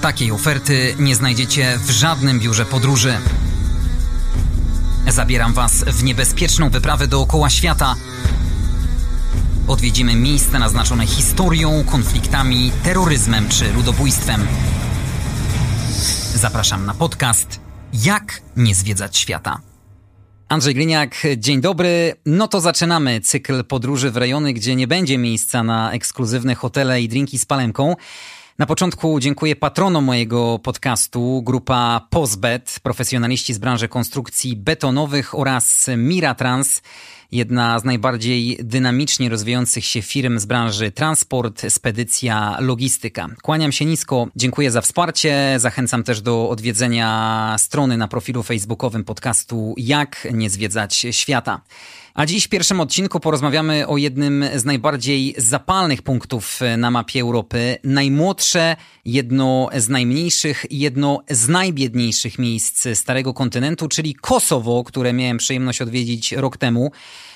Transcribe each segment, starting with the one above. Takiej oferty nie znajdziecie w żadnym biurze podróży. Zabieram Was w niebezpieczną wyprawę dookoła świata. Odwiedzimy miejsca naznaczone historią, konfliktami, terroryzmem czy ludobójstwem. Zapraszam na podcast Jak nie zwiedzać świata. Andrzej Gliniak, dzień dobry. No to zaczynamy cykl podróży w rejony, gdzie nie będzie miejsca na ekskluzywne hotele i drinki z palemką. Na początku dziękuję patronom mojego podcastu, grupa Pozbet, profesjonaliści z branży konstrukcji betonowych, oraz MiraTrans, jedna z najbardziej dynamicznie rozwijających się firm z branży transport, spedycja, logistyka. Kłaniam się nisko, dziękuję za wsparcie, zachęcam też do odwiedzenia strony na profilu facebookowym podcastu Jak nie zwiedzać świata. A dziś w pierwszym odcinku porozmawiamy o jednym z najbardziej zapalnych punktów na mapie Europy. Najmłodsze, jedno z najmniejszych i jedno z najbiedniejszych miejsc Starego Kontynentu, czyli Kosowo, które miałem przyjemność odwiedzić rok temu.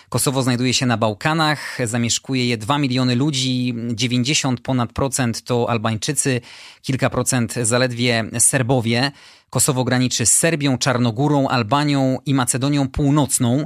Kosowo znajduje się na Bałkanach, zamieszkuje je 2 miliony ludzi, 90% to Albańczycy, kilka procent zaledwie Serbowie. Kosowo graniczy z Serbią, Czarnogórą, Albanią i Macedonią Północną.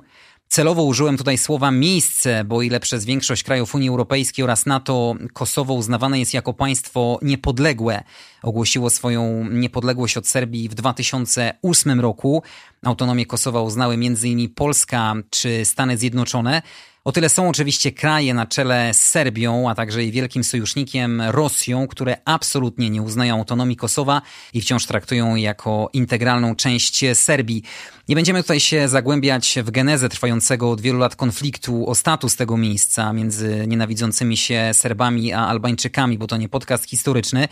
Celowo użyłem tutaj słowa miejsce, bo ile przez większość krajów Unii Europejskiej oraz NATO Kosowo uznawane jest jako państwo niepodległe. Ogłosiło swoją niepodległość od Serbii w 2008 roku. Autonomię Kosowa uznały m.in. Polska czy Stany Zjednoczone. O tyle są oczywiście kraje na czele z Serbią, a także jej wielkim sojusznikiem Rosją, które absolutnie nie uznają autonomii Kosowa i wciąż traktują jako integralną część Serbii. Nie będziemy tutaj się zagłębiać w genezę trwającego od wielu lat konfliktu o status tego miejsca między nienawidzącymi się Serbami a Albańczykami, bo to nie podcast historyczny.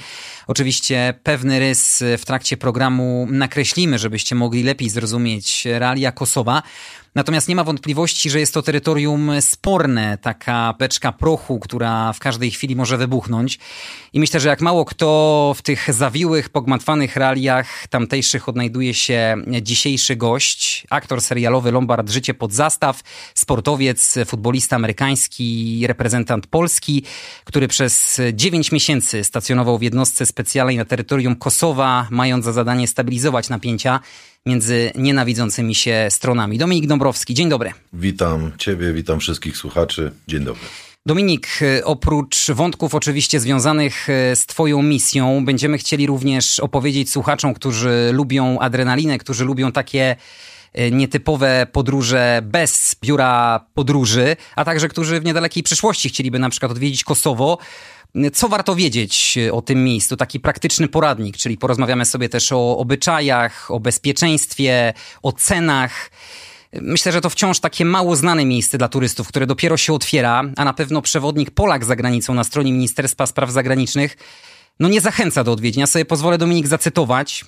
Oczywiście pewny rys w trakcie programu nakreślimy, żebyście mogli lepiej zrozumieć realia Kosowa. Natomiast nie ma wątpliwości, że jest to terytorium sporne, taka beczka prochu, która w każdej chwili może wybuchnąć. I myślę, że jak mało kto w tych zawiłych, pogmatwanych realiach tamtejszych odnajduje się dzisiejszy gość, aktor serialowy Lombard Życie pod Zastaw, sportowiec, futbolista amerykański, reprezentant Polski, który przez 9 miesięcy stacjonował w jednostce specjalnej na terytorium Kosowa, mając za zadanie stabilizować napięcia między nienawidzącymi się stronami. Dominik Dąbrowski, dzień dobry. Witam Ciebie, witam wszystkich słuchaczy. Dzień dobry. Dominik, oprócz wątków oczywiście związanych z Twoją misją, będziemy chcieli również opowiedzieć słuchaczom, którzy lubią adrenalinę, którzy lubią takie nietypowe podróże bez biura podróży, a także którzy w niedalekiej przyszłości chcieliby na przykład odwiedzić Kosowo. Co warto wiedzieć o tym miejscu? Taki praktyczny poradnik, czyli porozmawiamy sobie też o obyczajach, o bezpieczeństwie, o cenach. Myślę, że to wciąż takie mało znane miejsce dla turystów, które dopiero się otwiera, a na pewno przewodnik Polak za granicą na stronie Ministerstwa Spraw Zagranicznych nie zachęca do odwiedzin. Ja sobie pozwolę, Dominik, zacytować.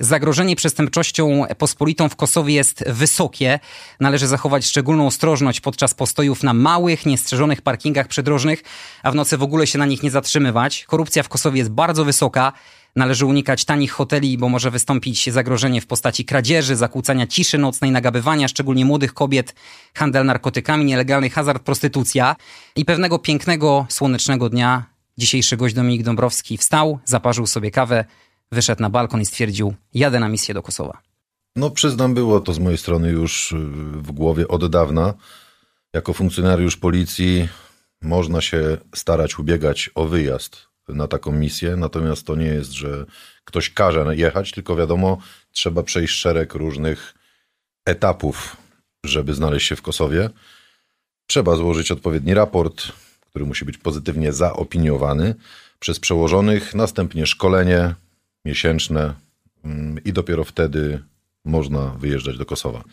Zagrożenie przestępczością pospolitą w Kosowie jest wysokie. Należy zachować szczególną ostrożność podczas postojów na małych, niestrzeżonych parkingach przydrożnych, a w nocy w ogóle się na nich nie zatrzymywać. Korupcja w Kosowie jest bardzo wysoka. Należy unikać tanich hoteli, bo może wystąpić zagrożenie w postaci kradzieży, zakłócania ciszy nocnej, nagabywania, szczególnie młodych kobiet, handel narkotykami, nielegalny hazard, prostytucja. I pewnego pięknego, słonecznego dnia dzisiejszy gość Dominik Dąbrowski wstał, zaparzył sobie kawę, wyszedł na balkon i stwierdził: jadę na misję do Kosowa. Przyznam, było to z mojej strony już w głowie od dawna. Jako funkcjonariusz policji można się starać ubiegać o wyjazd na taką misję, natomiast to nie jest, że ktoś każe jechać, tylko wiadomo, trzeba przejść szereg różnych etapów, żeby znaleźć się w Kosowie. Trzeba złożyć odpowiedni raport, który musi być pozytywnie zaopiniowany przez przełożonych, następnie szkolenie miesięczne i dopiero wtedy można wyjeżdżać do Kosowa.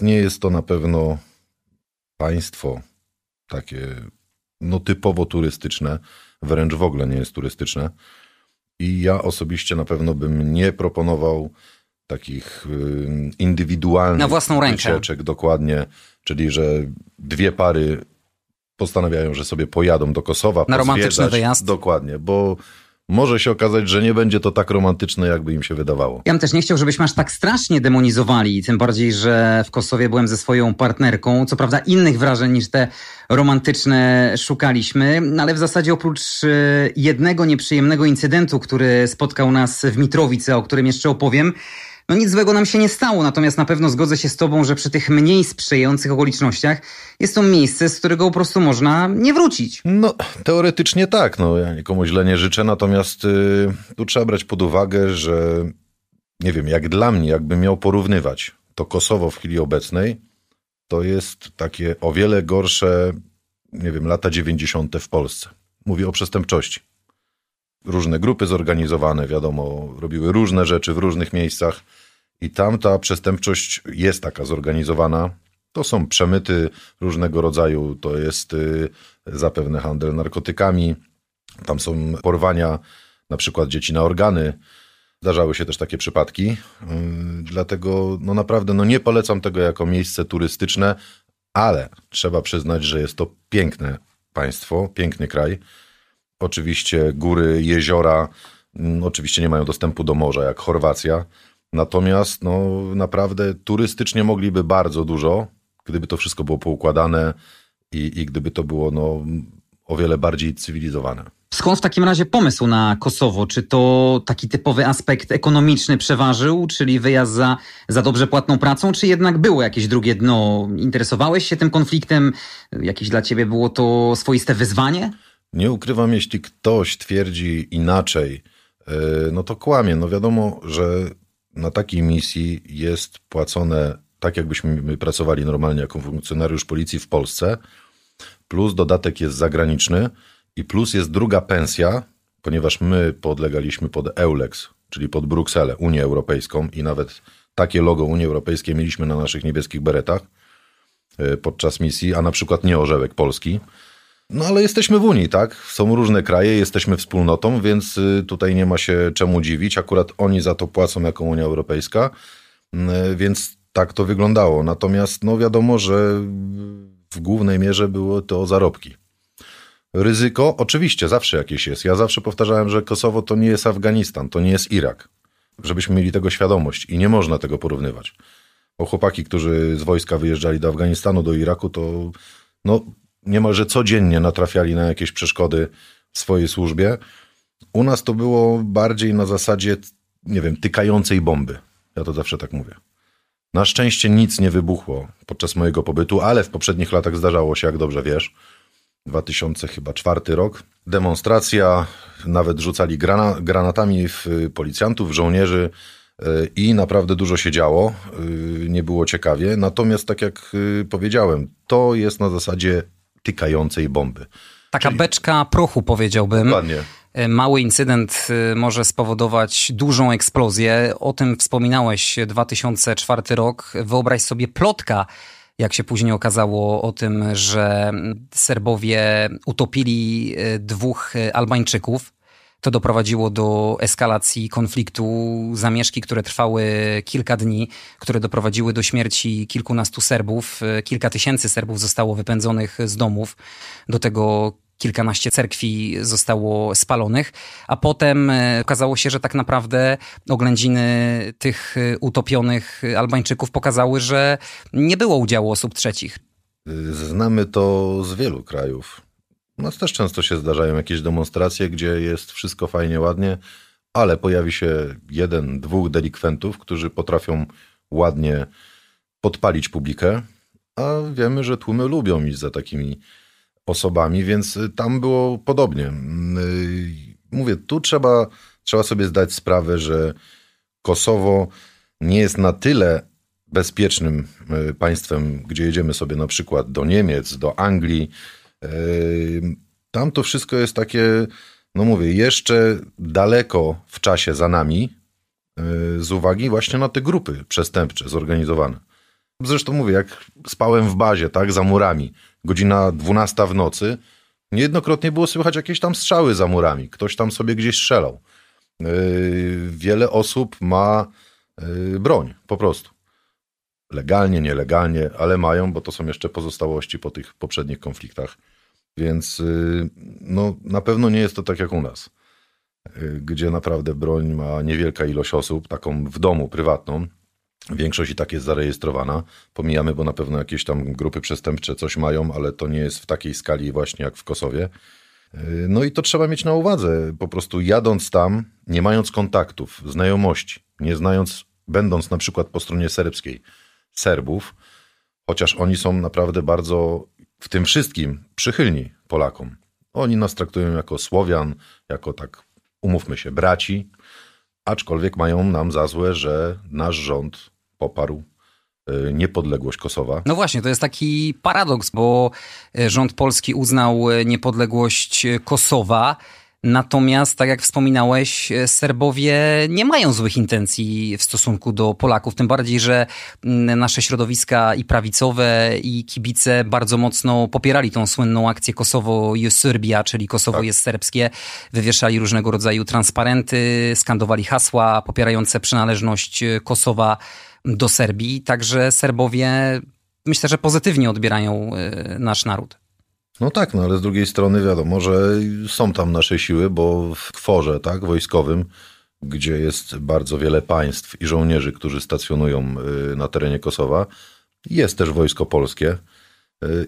Nie jest to na pewno państwo takie typowo turystyczne, wręcz w ogóle nie jest turystyczne i ja osobiście na pewno bym nie proponował takich indywidualnych wycieczek, dokładnie, czyli że dwie pary postanawiają, że sobie pojadą do Kosowa. Na romantyczny wyjazd. Dokładnie, bo może się okazać, że nie będzie to tak romantyczne, jakby im się wydawało. Ja bym też nie chciał, żebyśmy aż tak strasznie demonizowali, tym bardziej, że w Kosowie byłem ze swoją partnerką. Co prawda innych wrażeń niż te romantyczne szukaliśmy, ale w zasadzie oprócz jednego nieprzyjemnego incydentu, który spotkał nas w Mitrovicy, o którym jeszcze opowiem, no nic złego nam się nie stało, natomiast na pewno zgodzę się z tobą, że przy tych mniej sprzyjających okolicznościach jest to miejsce, z którego po prostu można nie wrócić. No, teoretycznie tak, no ja nikomu źle nie życzę, natomiast tu trzeba brać pod uwagę, że nie wiem, jak dla mnie, jakbym miał porównywać to Kosowo w chwili obecnej, to jest takie o wiele gorsze, nie wiem, lata 90. w Polsce. Mówię o przestępczości. Różne grupy zorganizowane, wiadomo, robiły różne rzeczy w różnych miejscach i tam ta przestępczość jest taka zorganizowana. To są przemyty różnego rodzaju, to jest zapewne handel narkotykami, tam są porwania, na przykład dzieci na organy. Zdarzały się też takie przypadki, dlatego no naprawdę no nie polecam tego jako miejsce turystyczne, ale trzeba przyznać, że jest to piękne państwo, piękny kraj. Oczywiście góry, jeziora, oczywiście nie mają dostępu do morza jak Chorwacja, natomiast no, naprawdę turystycznie mogliby bardzo dużo, gdyby to wszystko było poukładane i gdyby to było no, o wiele bardziej cywilizowane. Skąd w takim razie pomysł na Kosowo? Czy to taki typowy aspekt ekonomiczny przeważył, czyli wyjazd za dobrze płatną pracą, czy jednak było jakieś drugie dno? Interesowałeś się tym konfliktem? Jakieś dla ciebie było to swoiste wyzwanie? Nie ukrywam, jeśli ktoś twierdzi inaczej, no to kłamie. No wiadomo, że na takiej misji jest płacone tak, jakbyśmy pracowali normalnie jako funkcjonariusz policji w Polsce, plus dodatek jest zagraniczny i plus jest druga pensja, ponieważ my podlegaliśmy pod EULEX, czyli pod Brukselę, Unię Europejską i nawet takie logo Unii Europejskiej mieliśmy na naszych niebieskich beretach podczas misji, a na przykład nie orzełek polski. No ale jesteśmy w Unii, tak? Są różne kraje, jesteśmy wspólnotą, więc tutaj nie ma się czemu dziwić. Akurat oni za to płacą jako Unia Europejska, więc tak to wyglądało. Natomiast no wiadomo, że w głównej mierze było to zarobki. Ryzyko oczywiście zawsze jakieś jest. Ja zawsze powtarzałem, że Kosowo to nie jest Afganistan, to nie jest Irak. Żebyśmy mieli tego świadomość i nie można tego porównywać. Bo chłopaki, którzy z wojska wyjeżdżali do Afganistanu, do Iraku, to no... niemalże codziennie natrafiali na jakieś przeszkody w swojej służbie. U nas to było bardziej na zasadzie, nie wiem, tykającej bomby. Ja to zawsze tak mówię. Na szczęście nic nie wybuchło podczas mojego pobytu, ale w poprzednich latach zdarzało się, jak dobrze wiesz. 2004 rok. Demonstracja, nawet rzucali granatami w policjantów, żołnierzy i naprawdę dużo się działo. Nie było ciekawie. Natomiast tak jak powiedziałem, to jest na zasadzie tykającej bomby. Taka czyli... beczka prochu, powiedziałbym. Dokładnie. Mały incydent może spowodować dużą eksplozję. O tym wspominałeś, 2004 rok. Wyobraź sobie plotka, jak się później okazało, o tym, że Serbowie utopili dwóch Albańczyków. To doprowadziło do eskalacji konfliktu, zamieszki, które trwały kilka dni, które doprowadziły do śmierci kilkunastu Serbów. Kilka tysięcy Serbów zostało wypędzonych z domów. Do tego kilkanaście cerkwi zostało spalonych. A potem okazało się, że tak naprawdę oględziny tych utopionych Albańczyków pokazały, że nie było udziału osób trzecich. Znamy to z wielu krajów. U nas też często się zdarzają jakieś demonstracje, gdzie jest wszystko fajnie, ładnie, ale pojawi się jeden, dwóch delikwentów, którzy potrafią ładnie podpalić publikę, a wiemy, że tłumy lubią iść za takimi osobami, więc tam było podobnie. Mówię, tu trzeba sobie zdać sprawę, że Kosowo nie jest na tyle bezpiecznym państwem, gdzie jedziemy sobie na przykład do Niemiec, do Anglii. Tam to wszystko jest takie, no mówię, jeszcze daleko w czasie za nami z uwagi właśnie na te grupy przestępcze zorganizowane. Zresztą mówię, jak spałem w bazie, tak, za murami, godzina 12 w nocy, niejednokrotnie było słychać jakieś tam strzały za murami, ktoś tam sobie gdzieś strzelał. Wiele osób ma broń, po prostu. Legalnie, nielegalnie, ale mają, bo to są jeszcze pozostałości po tych poprzednich konfliktach. Więc no, na pewno nie jest to tak jak u nas. gdzie naprawdę broń ma niewielka ilość osób, taką w domu, prywatną. Większość i tak jest zarejestrowana. Pomijamy, bo na pewno jakieś tam grupy przestępcze coś mają, ale to nie jest w takiej skali właśnie jak w Kosowie. No i to trzeba mieć na uwadze. Po prostu jadąc tam, nie mając kontaktów, znajomości, nie znając, będąc na przykład po stronie serbskiej, Serbów, chociaż oni są naprawdę bardzo w tym wszystkim przychylni Polakom. Oni nas traktują jako Słowian, jako tak, umówmy się, braci, aczkolwiek mają nam za złe, że nasz rząd poparł niepodległość Kosowa. No właśnie, to jest taki paradoks, bo rząd polski uznał niepodległość Kosowa, natomiast, tak jak wspominałeś, Serbowie nie mają złych intencji w stosunku do Polaków, tym bardziej, że nasze środowiska i prawicowe, i kibice bardzo mocno popierali tą słynną akcję Kosowo jest Serbia, czyli Kosowo tak. jest serbskie. Wywieszali różnego rodzaju transparenty, skandowali hasła popierające przynależność Kosowa do Serbii, także Serbowie myślę, że pozytywnie odbierają nasz naród. No tak, no ale z drugiej strony wiadomo, że są tam nasze siły, bo w KFOR-ze, tak, wojskowym, gdzie jest bardzo wiele państw i żołnierzy, którzy stacjonują na terenie Kosowa, jest też wojsko polskie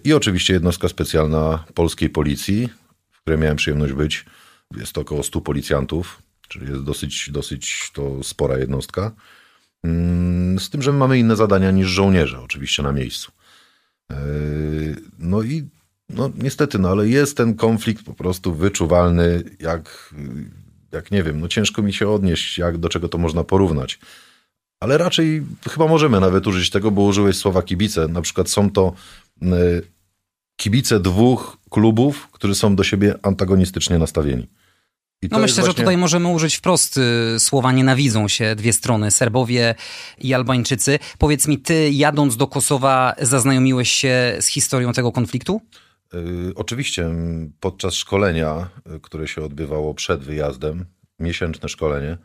i oczywiście jednostka specjalna polskiej policji, w której miałem przyjemność być. Jest to około 100 policjantów, czyli jest dosyć to spora jednostka. Z tym, że my mamy inne zadania niż żołnierze oczywiście na miejscu. No i no niestety, no ale jest ten konflikt po prostu wyczuwalny, jak nie wiem, no ciężko mi się odnieść, jak do czego to można porównać. Ale raczej chyba możemy nawet użyć tego, bo użyłeś słowa kibice. Na przykład są to kibice dwóch klubów, którzy są do siebie antagonistycznie nastawieni. No myślę, że tutaj możemy użyć wprost słowa nienawidzą się dwie strony, Serbowie i Albańczycy. Powiedz mi, ty jadąc do Kosowa zaznajomiłeś się z historią tego konfliktu? Oczywiście. Podczas szkolenia, które się odbywało przed wyjazdem, miesięczne szkolenie,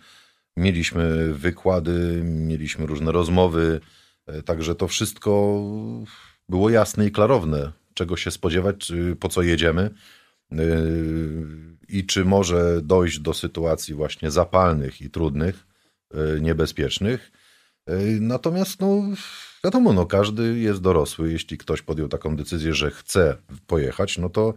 mieliśmy wykłady, mieliśmy różne rozmowy, także to wszystko było jasne i klarowne. Czego się spodziewać, po co jedziemy. I czy może dojść do sytuacji właśnie zapalnych i trudnych, niebezpiecznych. Natomiast no, wiadomo, no, każdy jest dorosły. Jeśli ktoś podjął taką decyzję, że chce pojechać, no to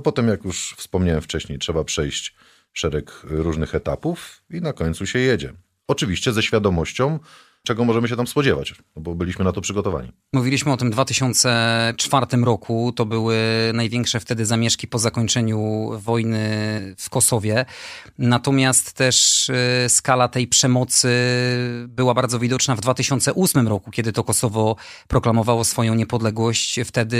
potem, jak już wspomniałem wcześniej, trzeba przejść szereg różnych etapów i na końcu się jedzie. Oczywiście ze świadomością, czego możemy się tam spodziewać, bo byliśmy na to przygotowani. Mówiliśmy o tym w 2004 roku. To były największe wtedy zamieszki po zakończeniu wojny w Kosowie. Natomiast też skala tej przemocy była bardzo widoczna w 2008 roku, kiedy to Kosowo proklamowało swoją niepodległość. Wtedy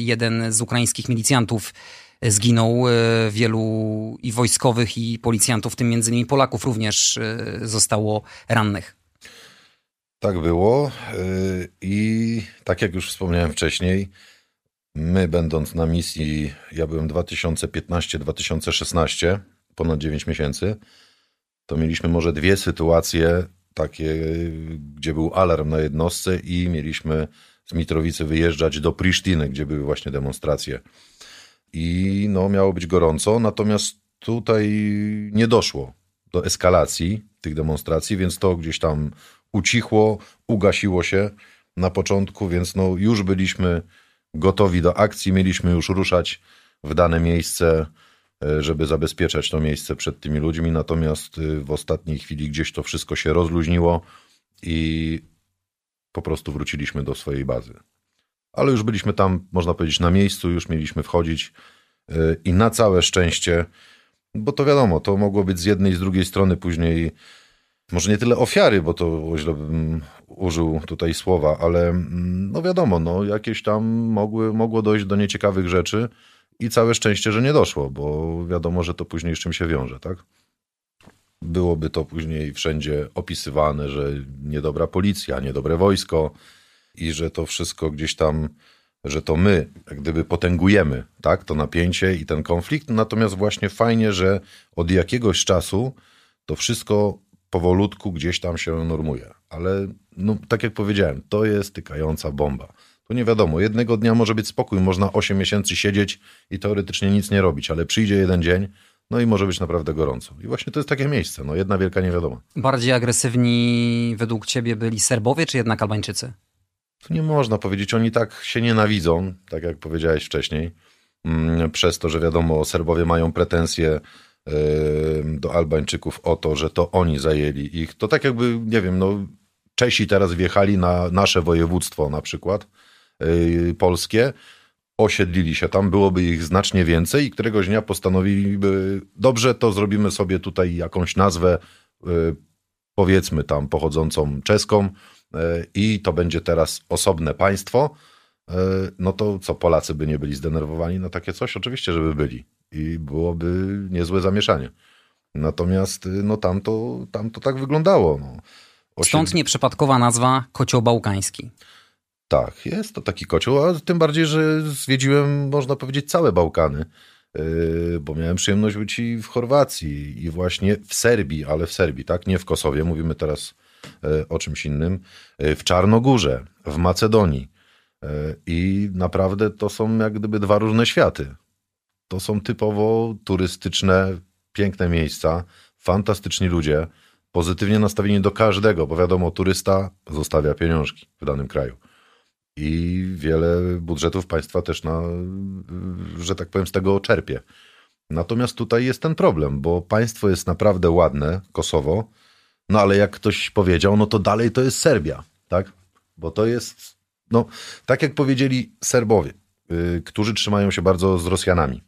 jeden z ukraińskich milicjantów zginął, wielu i wojskowych, i policjantów, w tym między innymi Polaków, również zostało rannych. Tak było i tak jak już wspomniałem wcześniej, my będąc na misji, ja byłem 2015-2016, ponad 9 miesięcy, to mieliśmy może dwie sytuacje takie, gdzie był alarm na jednostce i mieliśmy z Mitrowicy wyjeżdżać do Prisztiny, gdzie były właśnie demonstracje. I no miało być gorąco, natomiast tutaj nie doszło do eskalacji tych demonstracji, więc to gdzieś tam ucichło, ugasiło się na początku, więc no już byliśmy gotowi do akcji, mieliśmy już ruszać w dane miejsce, żeby zabezpieczać to miejsce przed tymi ludźmi, natomiast w ostatniej chwili gdzieś to wszystko się rozluźniło i po prostu wróciliśmy do swojej bazy. Ale już byliśmy tam, można powiedzieć, na miejscu, już mieliśmy wchodzić i na całe szczęście, bo to wiadomo, to mogło być z jednej i z drugiej strony później może nie tyle ofiary, bo to źle bym użył tutaj słowa, ale no wiadomo, no jakieś tam mogło dojść do nieciekawych rzeczy i całe szczęście, że nie doszło, bo wiadomo, że to później z czym się wiąże, tak? Byłoby to później wszędzie opisywane, że niedobra policja, niedobre wojsko i że to wszystko gdzieś tam, że to my jak gdyby potęgujemy, tak? To napięcie i ten konflikt, natomiast właśnie fajnie, że od jakiegoś czasu to wszystko powolutku gdzieś tam się normuje. Ale no, tak jak powiedziałem, to jest tykająca bomba. To nie wiadomo, jednego dnia może być spokój, można 8 miesięcy siedzieć i teoretycznie nic nie robić, ale przyjdzie jeden dzień, No i może być naprawdę gorąco. I właśnie to jest takie miejsce, no jedna wielka niewiadoma. Bardziej agresywni według ciebie byli Serbowie, czy jednak Albańczycy? To nie można powiedzieć, oni tak się nienawidzą, tak jak powiedziałeś wcześniej, przez to, że wiadomo, Serbowie mają pretensje do Albańczyków o to, że to oni zajęli ich. To tak jakby, nie wiem, no Czesi teraz wjechali na nasze województwo na przykład, polskie, osiedlili się tam, byłoby ich znacznie więcej i któregoś dnia postanowiliby, dobrze, to zrobimy sobie tutaj jakąś nazwę, powiedzmy tam pochodzącą czeską i to będzie teraz osobne państwo, no to co, Polacy by nie byli zdenerwowani na takie coś? Oczywiście, żeby byli i byłoby niezłe zamieszanie. Natomiast no tam to tak wyglądało. No. Stąd nieprzypadkowa nazwa kocioł bałkański. Tak, jest to taki kocioł, a tym bardziej, że zwiedziłem, można powiedzieć, całe Bałkany, bo miałem przyjemność być i w Chorwacji, i właśnie w Serbii, ale w Serbii, tak? Nie w Kosowie, mówimy teraz o czymś innym, w Czarnogórze, w Macedonii i naprawdę to są jak gdyby dwa różne światy. To są typowo turystyczne, piękne miejsca, fantastyczni ludzie, pozytywnie nastawieni do każdego, bo wiadomo, turysta zostawia pieniążki w danym kraju. I wiele budżetów państwa też, że tak powiem, z tego czerpie. Natomiast tutaj jest ten problem, bo państwo jest naprawdę ładne, Kosowo, no ale jak ktoś powiedział, no to dalej to jest Serbia, tak? Bo to jest, no tak jak powiedzieli Serbowie, którzy trzymają się bardzo z Rosjanami.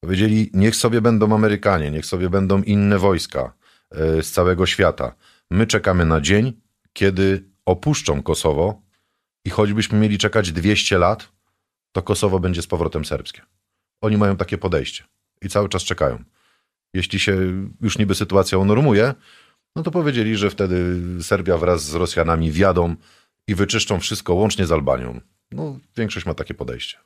Powiedzieli, niech sobie będą Amerykanie, niech sobie będą inne wojska z całego świata. My czekamy na dzień, kiedy opuszczą Kosowo, i choćbyśmy mieli czekać 200 lat, to Kosowo będzie z powrotem serbskie. Oni mają takie podejście i cały czas czekają. Jeśli się już niby sytuacja unormuje, no to powiedzieli, że wtedy Serbia wraz z Rosjanami wjadą i wyczyszczą wszystko łącznie z Albanią. No, większość ma takie podejście.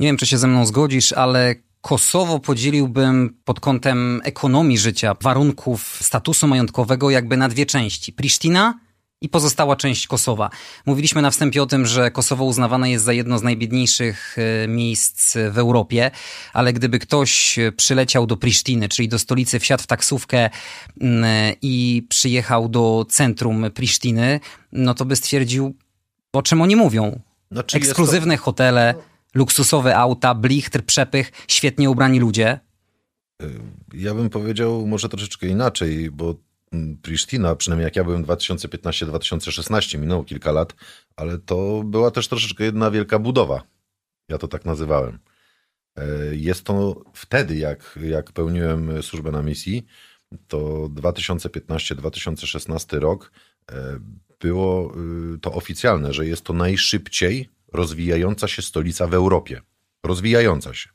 Nie wiem, czy się ze mną zgodzisz, ale Kosowo podzieliłbym pod kątem ekonomii życia, warunków statusu majątkowego jakby na dwie części. Prisztina i pozostała część Kosowa. Mówiliśmy na wstępie o tym, że Kosowo uznawane jest za jedno z najbiedniejszych miejsc w Europie, ale gdyby ktoś przyleciał do Prisztiny, czyli do stolicy, wsiadł w taksówkę i przyjechał do centrum Prisztiny, no to by stwierdził, o czym oni mówią. Znaczy ekskluzywne hotele, luksusowe auta, blichtr, przepych, świetnie ubrani ludzie. Ja bym powiedział może troszeczkę inaczej, bo Prisztina, przynajmniej jak ja byłem 2015-2016, minęło kilka lat, ale to była też troszeczkę jedna wielka budowa. Ja to tak nazywałem. Jest to wtedy, jak pełniłem służbę na misji, to 2015-2016 rok było to oficjalne, że jest to najszybciej rozwijająca się stolica w Europie. Rozwijająca się.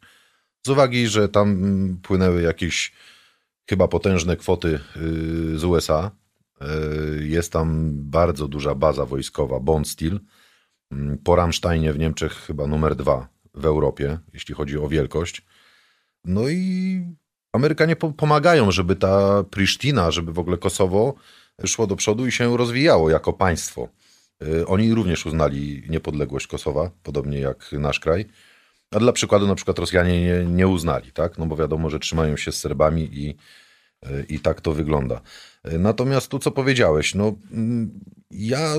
Z uwagi, że tam płynęły jakieś chyba potężne kwoty z USA. Jest tam bardzo duża baza wojskowa, Bondsteel. Po Ramsteinie w Niemczech chyba numer 2 w Europie, jeśli chodzi o wielkość. No i Amerykanie pomagają, żeby ta Prisztina, żeby w ogóle Kosowo szło do przodu i się rozwijało jako państwo. Oni również uznali niepodległość Kosowa, podobnie jak nasz kraj. A dla przykładu na przykład Rosjanie nie uznali, tak? No bo wiadomo, że trzymają się z Serbami i tak to wygląda. Natomiast tu co powiedziałeś, no ja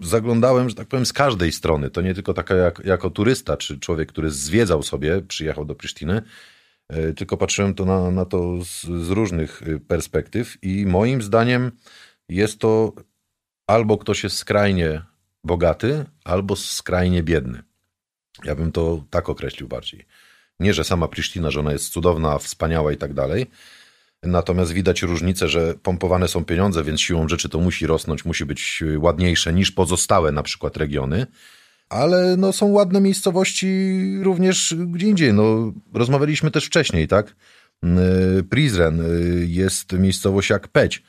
zaglądałem, że tak powiem, z każdej strony. To nie tylko taka jako turysta, czy człowiek, który zwiedzał sobie, przyjechał do Prisztiny, tylko patrzyłem to na to z różnych perspektyw i moim zdaniem jest to albo ktoś jest skrajnie bogaty, albo skrajnie biedny. Ja bym to tak określił bardziej. Nie, że sama Prisztina, że ona jest cudowna, wspaniała i tak dalej. Natomiast widać różnicę, że pompowane są pieniądze, więc siłą rzeczy to musi rosnąć, musi być ładniejsze niż pozostałe na przykład regiony. Ale no, są ładne miejscowości również gdzie indziej. No, rozmawialiśmy też wcześniej, tak? Prizren jest miejscowość jak Peć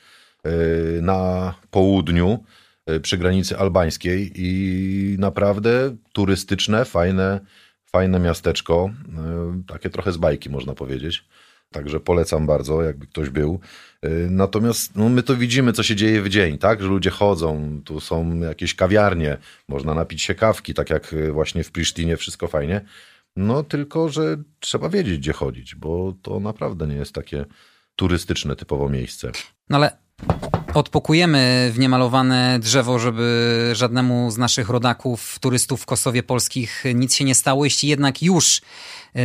na południu, przy granicy albańskiej i naprawdę turystyczne, fajne miasteczko, takie trochę z bajki można powiedzieć, także polecam bardzo, jakby ktoś był. Natomiast no, my to widzimy, co się dzieje w dzień, tak, że ludzie chodzą, tu są jakieś kawiarnie, można napić się kawki, tak jak właśnie w Prisztinie, wszystko fajnie, No tylko, że trzeba wiedzieć, gdzie chodzić, bo to naprawdę nie jest takie turystyczne typowo miejsce. No ale odpakujemy w niemalowane drzewo, żeby żadnemu z naszych rodaków, turystów w Kosowie polskich nic się nie stało. Jeśli jednak już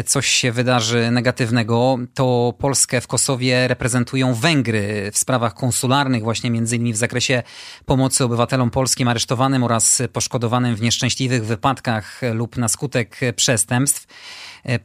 coś się wydarzy negatywnego, to Polskę w Kosowie reprezentują Węgry w sprawach konsularnych, właśnie między innymi w zakresie pomocy obywatelom polskim aresztowanym oraz poszkodowanym w nieszczęśliwych wypadkach lub na skutek przestępstw.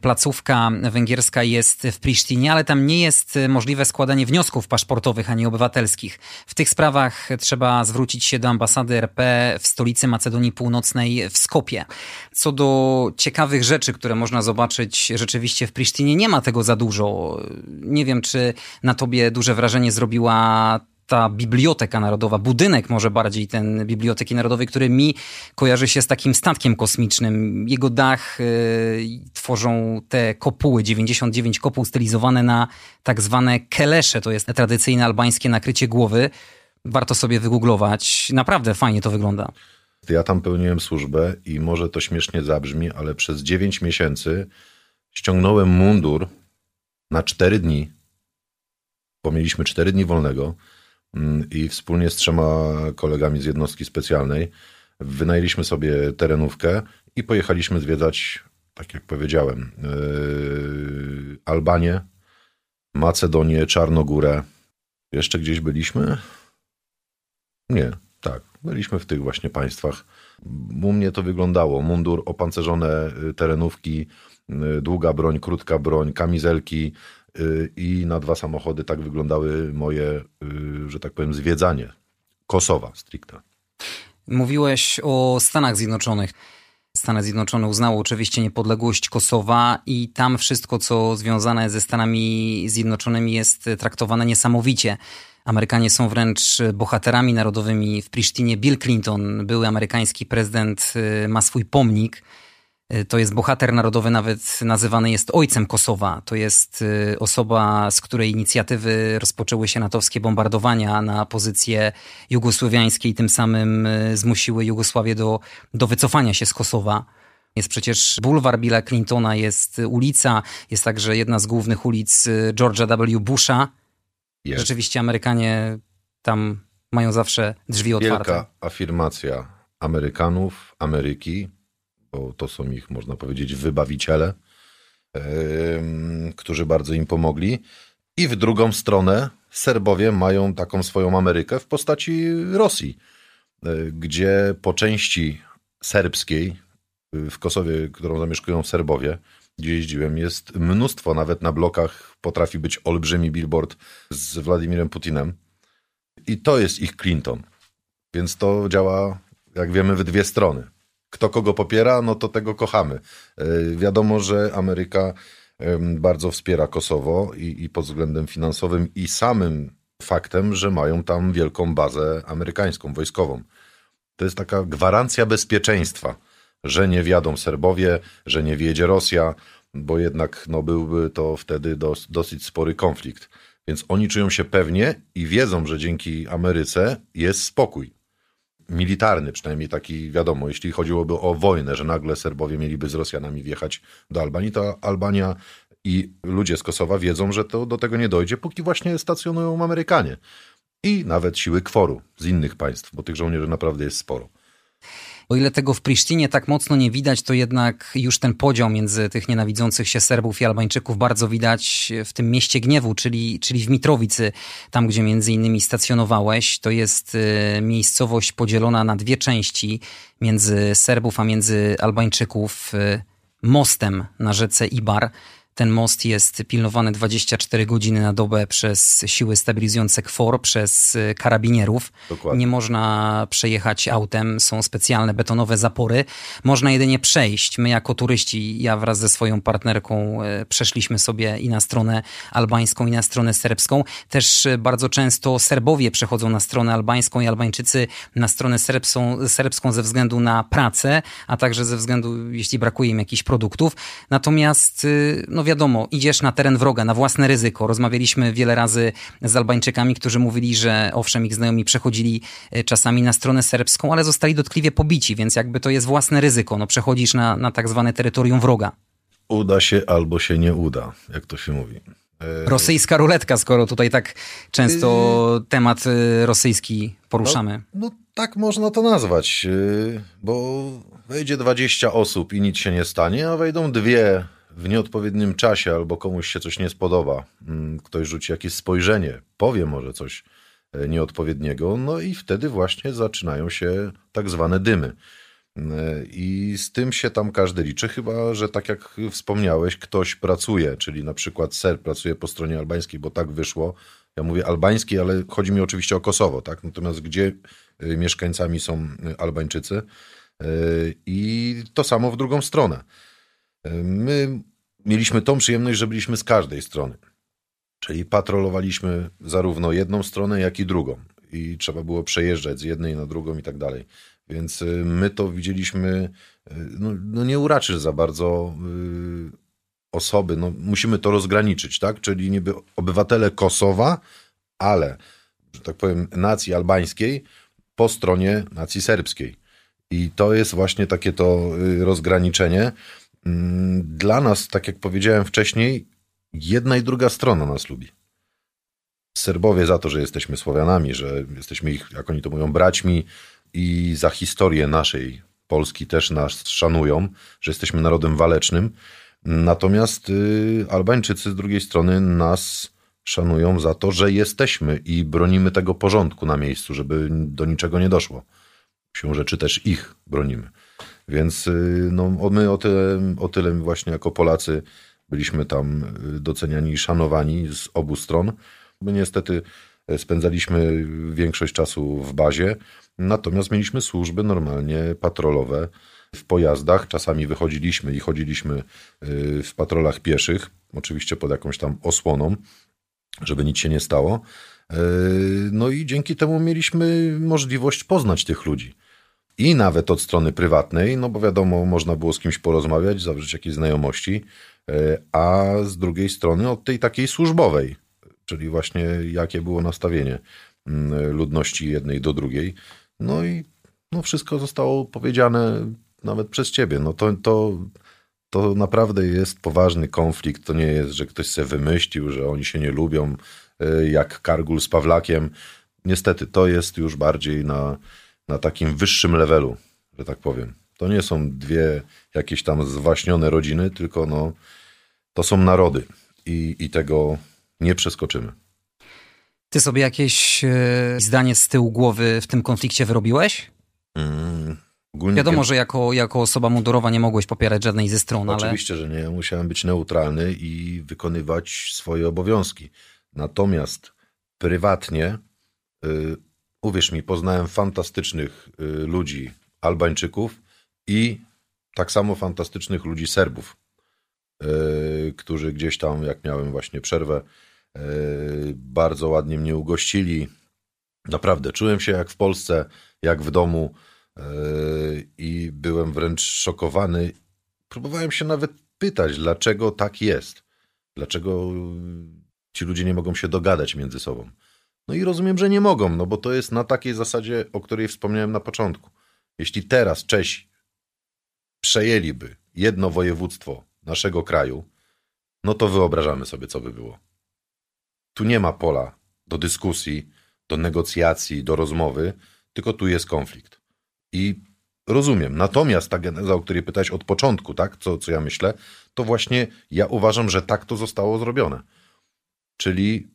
Placówka węgierska jest w Prisztinie, ale tam nie jest możliwe składanie wniosków paszportowych ani obywatelskich. W tych sprawach trzeba zwrócić się do ambasady RP w stolicy Macedonii Północnej w Skopie. Co do ciekawych rzeczy, które można zobaczyć rzeczywiście w Prisztinie, nie ma tego za dużo. Nie wiem, czy na tobie duże wrażenie zrobiła ta Biblioteka Narodowa, budynek może bardziej ten Biblioteki Narodowej, który mi kojarzy się z takim statkiem kosmicznym. Jego dach tworzą te kopuły, 99 kopuł stylizowane na tak zwane kelesze, to jest tradycyjne albańskie nakrycie głowy. Warto sobie wygooglować, naprawdę fajnie to wygląda. Ja tam pełniłem służbę i może to śmiesznie zabrzmi, ale przez 9 miesięcy ściągnąłem mundur na 4 dni, bo mieliśmy 4 dni wolnego, i wspólnie z 3 kolegami z jednostki specjalnej wynajęliśmy sobie terenówkę i pojechaliśmy zwiedzać, tak jak powiedziałem, Albanię, Macedonię, Czarnogórę. Jeszcze gdzieś byliśmy? Nie, tak. Byliśmy w tych właśnie państwach. U mnie to wyglądało. Mundur, opancerzone terenówki, długa broń, krótka broń, kamizelki, i na 2 samochody. Tak wyglądały moje, że tak powiem, zwiedzanie Kosowa stricte. Mówiłeś o Stanach Zjednoczonych. Stany Zjednoczone uznały oczywiście niepodległość Kosowa i tam wszystko, co związane ze Stanami Zjednoczonymi, jest traktowane niesamowicie. Amerykanie są wręcz bohaterami narodowymi. W Prisztinie Bill Clinton, były amerykański prezydent, ma swój pomnik. To jest bohater narodowy, nawet nazywany jest ojcem Kosowa. To jest osoba, z której inicjatywy rozpoczęły się natowskie bombardowania na pozycje jugosłowiańskie i tym samym zmusiły Jugosławię do wycofania się z Kosowa. Jest przecież bulwar Billa Clintona, jest ulica, jest także jedna z głównych ulic George'a W. Busha. Jest. Rzeczywiście Amerykanie tam mają zawsze drzwi otwarte. Wielka afirmacja Amerykanów, Ameryki. Bo to są ich, można powiedzieć, wybawiciele, którzy bardzo im pomogli. I w drugą stronę Serbowie mają taką swoją Amerykę w postaci Rosji, gdzie po części serbskiej w Kosowie, którą zamieszkują Serbowie, gdzie jeździłem, jest mnóstwo, nawet na blokach potrafi być olbrzymi billboard z Władimirem Putinem. I to jest ich Clinton. Więc to działa, jak wiemy, w dwie strony. Kto kogo popiera, no to tego kochamy. Wiadomo, że Ameryka bardzo wspiera Kosowo i pod względem finansowym i samym faktem, że mają tam wielką bazę amerykańską, wojskową. To jest taka gwarancja bezpieczeństwa, że nie wjadą Serbowie, że nie wjedzie Rosja, bo jednak no, byłby to wtedy dosyć spory konflikt. Więc oni czują się pewnie i wiedzą, że dzięki Ameryce jest spokój. Militarny, przynajmniej taki, wiadomo, jeśli chodziłoby o wojnę, że nagle Serbowie mieliby z Rosjanami wjechać do Albanii, to Albania i ludzie z Kosowa wiedzą, że to do tego nie dojdzie, póki właśnie stacjonują Amerykanie i nawet siły KFOR-u z innych państw, bo tych żołnierzy naprawdę jest sporo. O ile tego w Prisztinie tak mocno nie widać, to jednak już ten podział między tych nienawidzących się Serbów i Albańczyków bardzo widać w tym mieście gniewu, czyli w Mitrovicy, tam gdzie między innymi stacjonowałeś. To jest miejscowość podzielona na 2 części, między Serbów a między Albańczyków, mostem na rzece Ibar. Ten most jest pilnowany 24 godziny na dobę przez siły stabilizujące KFOR, przez karabinierów. Dokładnie. Nie można przejechać autem, są specjalne betonowe zapory. Można jedynie przejść. My jako turyści, ja wraz ze swoją partnerką, przeszliśmy sobie i na stronę albańską, i na stronę serbską. Też bardzo często Serbowie przechodzą na stronę albańską i Albańczycy na stronę serbską ze względu na pracę, a także ze względu, jeśli brakuje im jakichś produktów. Natomiast no wiadomo, idziesz na teren wroga, na własne ryzyko. Rozmawialiśmy wiele razy z Albańczykami, którzy mówili, że owszem, ich znajomi przechodzili czasami na stronę serbską, ale zostali dotkliwie pobici, więc jakby to jest własne ryzyko. No, przechodzisz na tak zwane terytorium wroga. Uda się albo się nie uda, jak to się mówi. Rosyjska ruletka, skoro tutaj tak często temat rosyjski poruszamy. No tak można to nazwać, bo wejdzie 20 osób i nic się nie stanie, a wejdą dwie w nieodpowiednim czasie albo komuś się coś nie spodoba. Ktoś rzuci jakieś spojrzenie, powie może coś nieodpowiedniego, no i wtedy właśnie zaczynają się tak zwane dymy. I z tym się tam każdy liczy, chyba że tak jak wspomniałeś, ktoś pracuje, czyli na przykład Serb pracuje po stronie albańskiej, bo tak wyszło. Ja mówię albańskiej, ale chodzi mi oczywiście o Kosowo, tak? Natomiast gdzie mieszkańcami są Albańczycy i to samo w drugą stronę. My mieliśmy tą przyjemność, że byliśmy z każdej strony, czyli patrolowaliśmy zarówno jedną stronę, jak i drugą i trzeba było przejeżdżać z jednej na drugą i tak dalej. Więc my to widzieliśmy, no nie uraczysz za bardzo osoby, no musimy to rozgraniczyć, tak? Czyli niby obywatele Kosowa, ale, że tak powiem, nacji albańskiej po stronie nacji serbskiej. I to jest właśnie takie to rozgraniczenie. Dla nas, tak jak powiedziałem wcześniej, jedna i druga strona nas lubi. Serbowie za to, że jesteśmy Słowianami, że jesteśmy ich, jak oni to mówią, braćmi, i za historię naszej Polski też nas szanują, że jesteśmy narodem walecznym. Natomiast Albańczycy z drugiej strony nas szanują za to, że jesteśmy i bronimy tego porządku na miejscu, żeby do niczego nie doszło. Siłą rzeczy też ich bronimy. Więc no, my o tyle właśnie jako Polacy byliśmy tam doceniani i szanowani z obu stron. My niestety spędzaliśmy większość czasu w bazie, natomiast mieliśmy służby normalnie patrolowe w pojazdach. Czasami wychodziliśmy i chodziliśmy w patrolach pieszych, oczywiście pod jakąś tam osłoną, żeby nic się nie stało. No i dzięki temu mieliśmy możliwość poznać tych ludzi. I nawet od strony prywatnej, no bo wiadomo, można było z kimś porozmawiać, zawrzeć jakieś znajomości, a z drugiej strony od tej takiej służbowej, czyli właśnie jakie było nastawienie ludności jednej do drugiej. No i no wszystko zostało powiedziane nawet przez ciebie. No to naprawdę jest poważny konflikt. To nie jest, że ktoś sobie wymyślił, że oni się nie lubią, jak Kargul z Pawlakiem. Niestety to jest już bardziej na takim wyższym levelu, że tak powiem. To nie są dwie jakieś tam zwaśnione rodziny, tylko no, to są narody i tego nie przeskoczymy. Ty sobie jakieś zdanie z tyłu głowy w tym konflikcie wyrobiłeś? Wiadomo, że jako osoba mundurowa nie mogłeś popierać żadnej ze stron, ale... Oczywiście, że nie. Musiałem być neutralny i wykonywać swoje obowiązki. Natomiast prywatnie, uwierz mi, poznałem fantastycznych ludzi Albańczyków i tak samo fantastycznych ludzi Serbów, którzy gdzieś tam, jak miałem właśnie przerwę, bardzo ładnie mnie ugościli. Naprawdę, czułem się jak w Polsce, jak w domu i byłem wręcz szokowany. Próbowałem się nawet pytać, dlaczego tak jest. Dlaczego ci ludzie nie mogą się dogadać między sobą. No i rozumiem, że nie mogą, no bo to jest na takiej zasadzie, o której wspomniałem na początku. Jeśli teraz Czesi przejęliby jedno województwo naszego kraju, no to wyobrażamy sobie, co by było. Tu nie ma pola do dyskusji, do negocjacji, do rozmowy, tylko tu jest konflikt. I rozumiem. Natomiast ta geneza, o której pytałeś od początku, tak, co ja myślę, to właśnie ja uważam, że tak to zostało zrobione. Czyli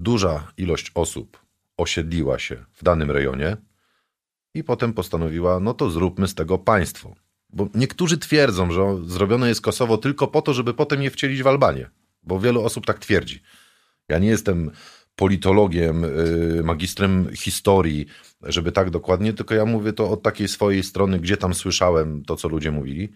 duża ilość osób osiedliła się w danym rejonie i potem postanowiła, no to zróbmy z tego państwo. Bo niektórzy twierdzą, że zrobione jest Kosowo tylko po to, żeby potem je wcielić w Albanię. Bo wielu osób tak twierdzi. Ja nie jestem politologiem, magistrem historii, żeby tak dokładnie, tylko ja mówię to od takiej swojej strony, gdzie tam słyszałem to, co ludzie mówili,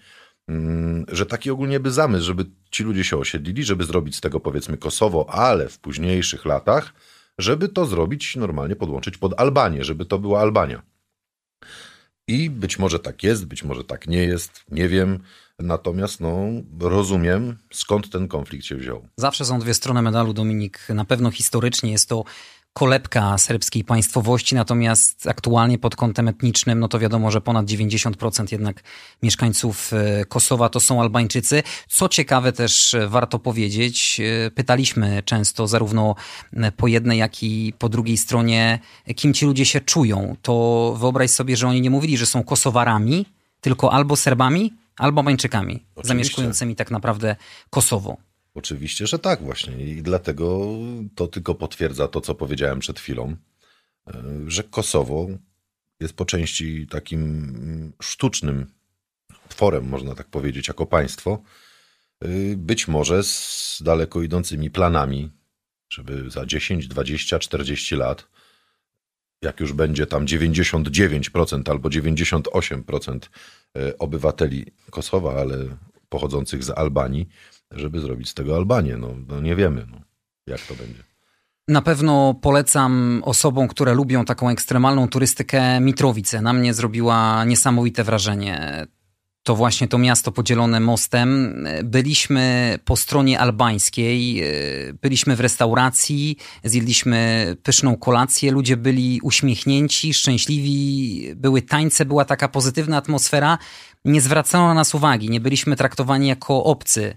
że taki ogólnie by zamysł, żeby ci ludzie się osiedlili, żeby zrobić z tego powiedzmy Kosowo, ale w późniejszych latach, żeby to zrobić normalnie, podłączyć pod Albanię, żeby to była Albania. I być może tak jest, być może tak nie jest, nie wiem. Natomiast no, rozumiem, skąd ten konflikt się wziął. Zawsze są dwie strony medalu, Dominik. Na pewno historycznie jest to kolebka serbskiej państwowości, natomiast aktualnie pod kątem etnicznym, no to wiadomo, że ponad 90% jednak mieszkańców Kosowa to są Albańczycy. Co ciekawe też warto powiedzieć, pytaliśmy często zarówno po jednej, jak i po drugiej stronie, kim ci ludzie się czują. To wyobraź sobie, że oni nie mówili, że są Kosowarami, tylko albo Serbami, albo Albańczykami, oczywiście, zamieszkującymi tak naprawdę Kosowo. Oczywiście, że tak właśnie i dlatego to tylko potwierdza to, co powiedziałem przed chwilą, że Kosowo jest po części takim sztucznym tworem, można tak powiedzieć, jako państwo, być może z daleko idącymi planami, żeby za 10, 20, 40 lat, jak już będzie tam 99% albo 98% obywateli Kosowa, ale pochodzących z Albanii, żeby zrobić z tego Albanię. No nie wiemy, jak to będzie. Na pewno polecam osobom, które lubią taką ekstremalną turystykę, Mitrovicę. Na mnie zrobiła niesamowite wrażenie. To właśnie to miasto podzielone mostem. Byliśmy po stronie albańskiej, byliśmy w restauracji, zjedliśmy pyszną kolację, ludzie byli uśmiechnięci, szczęśliwi, były tańce, była taka pozytywna atmosfera. Nie zwracano na nas uwagi, nie byliśmy traktowani jako obcy.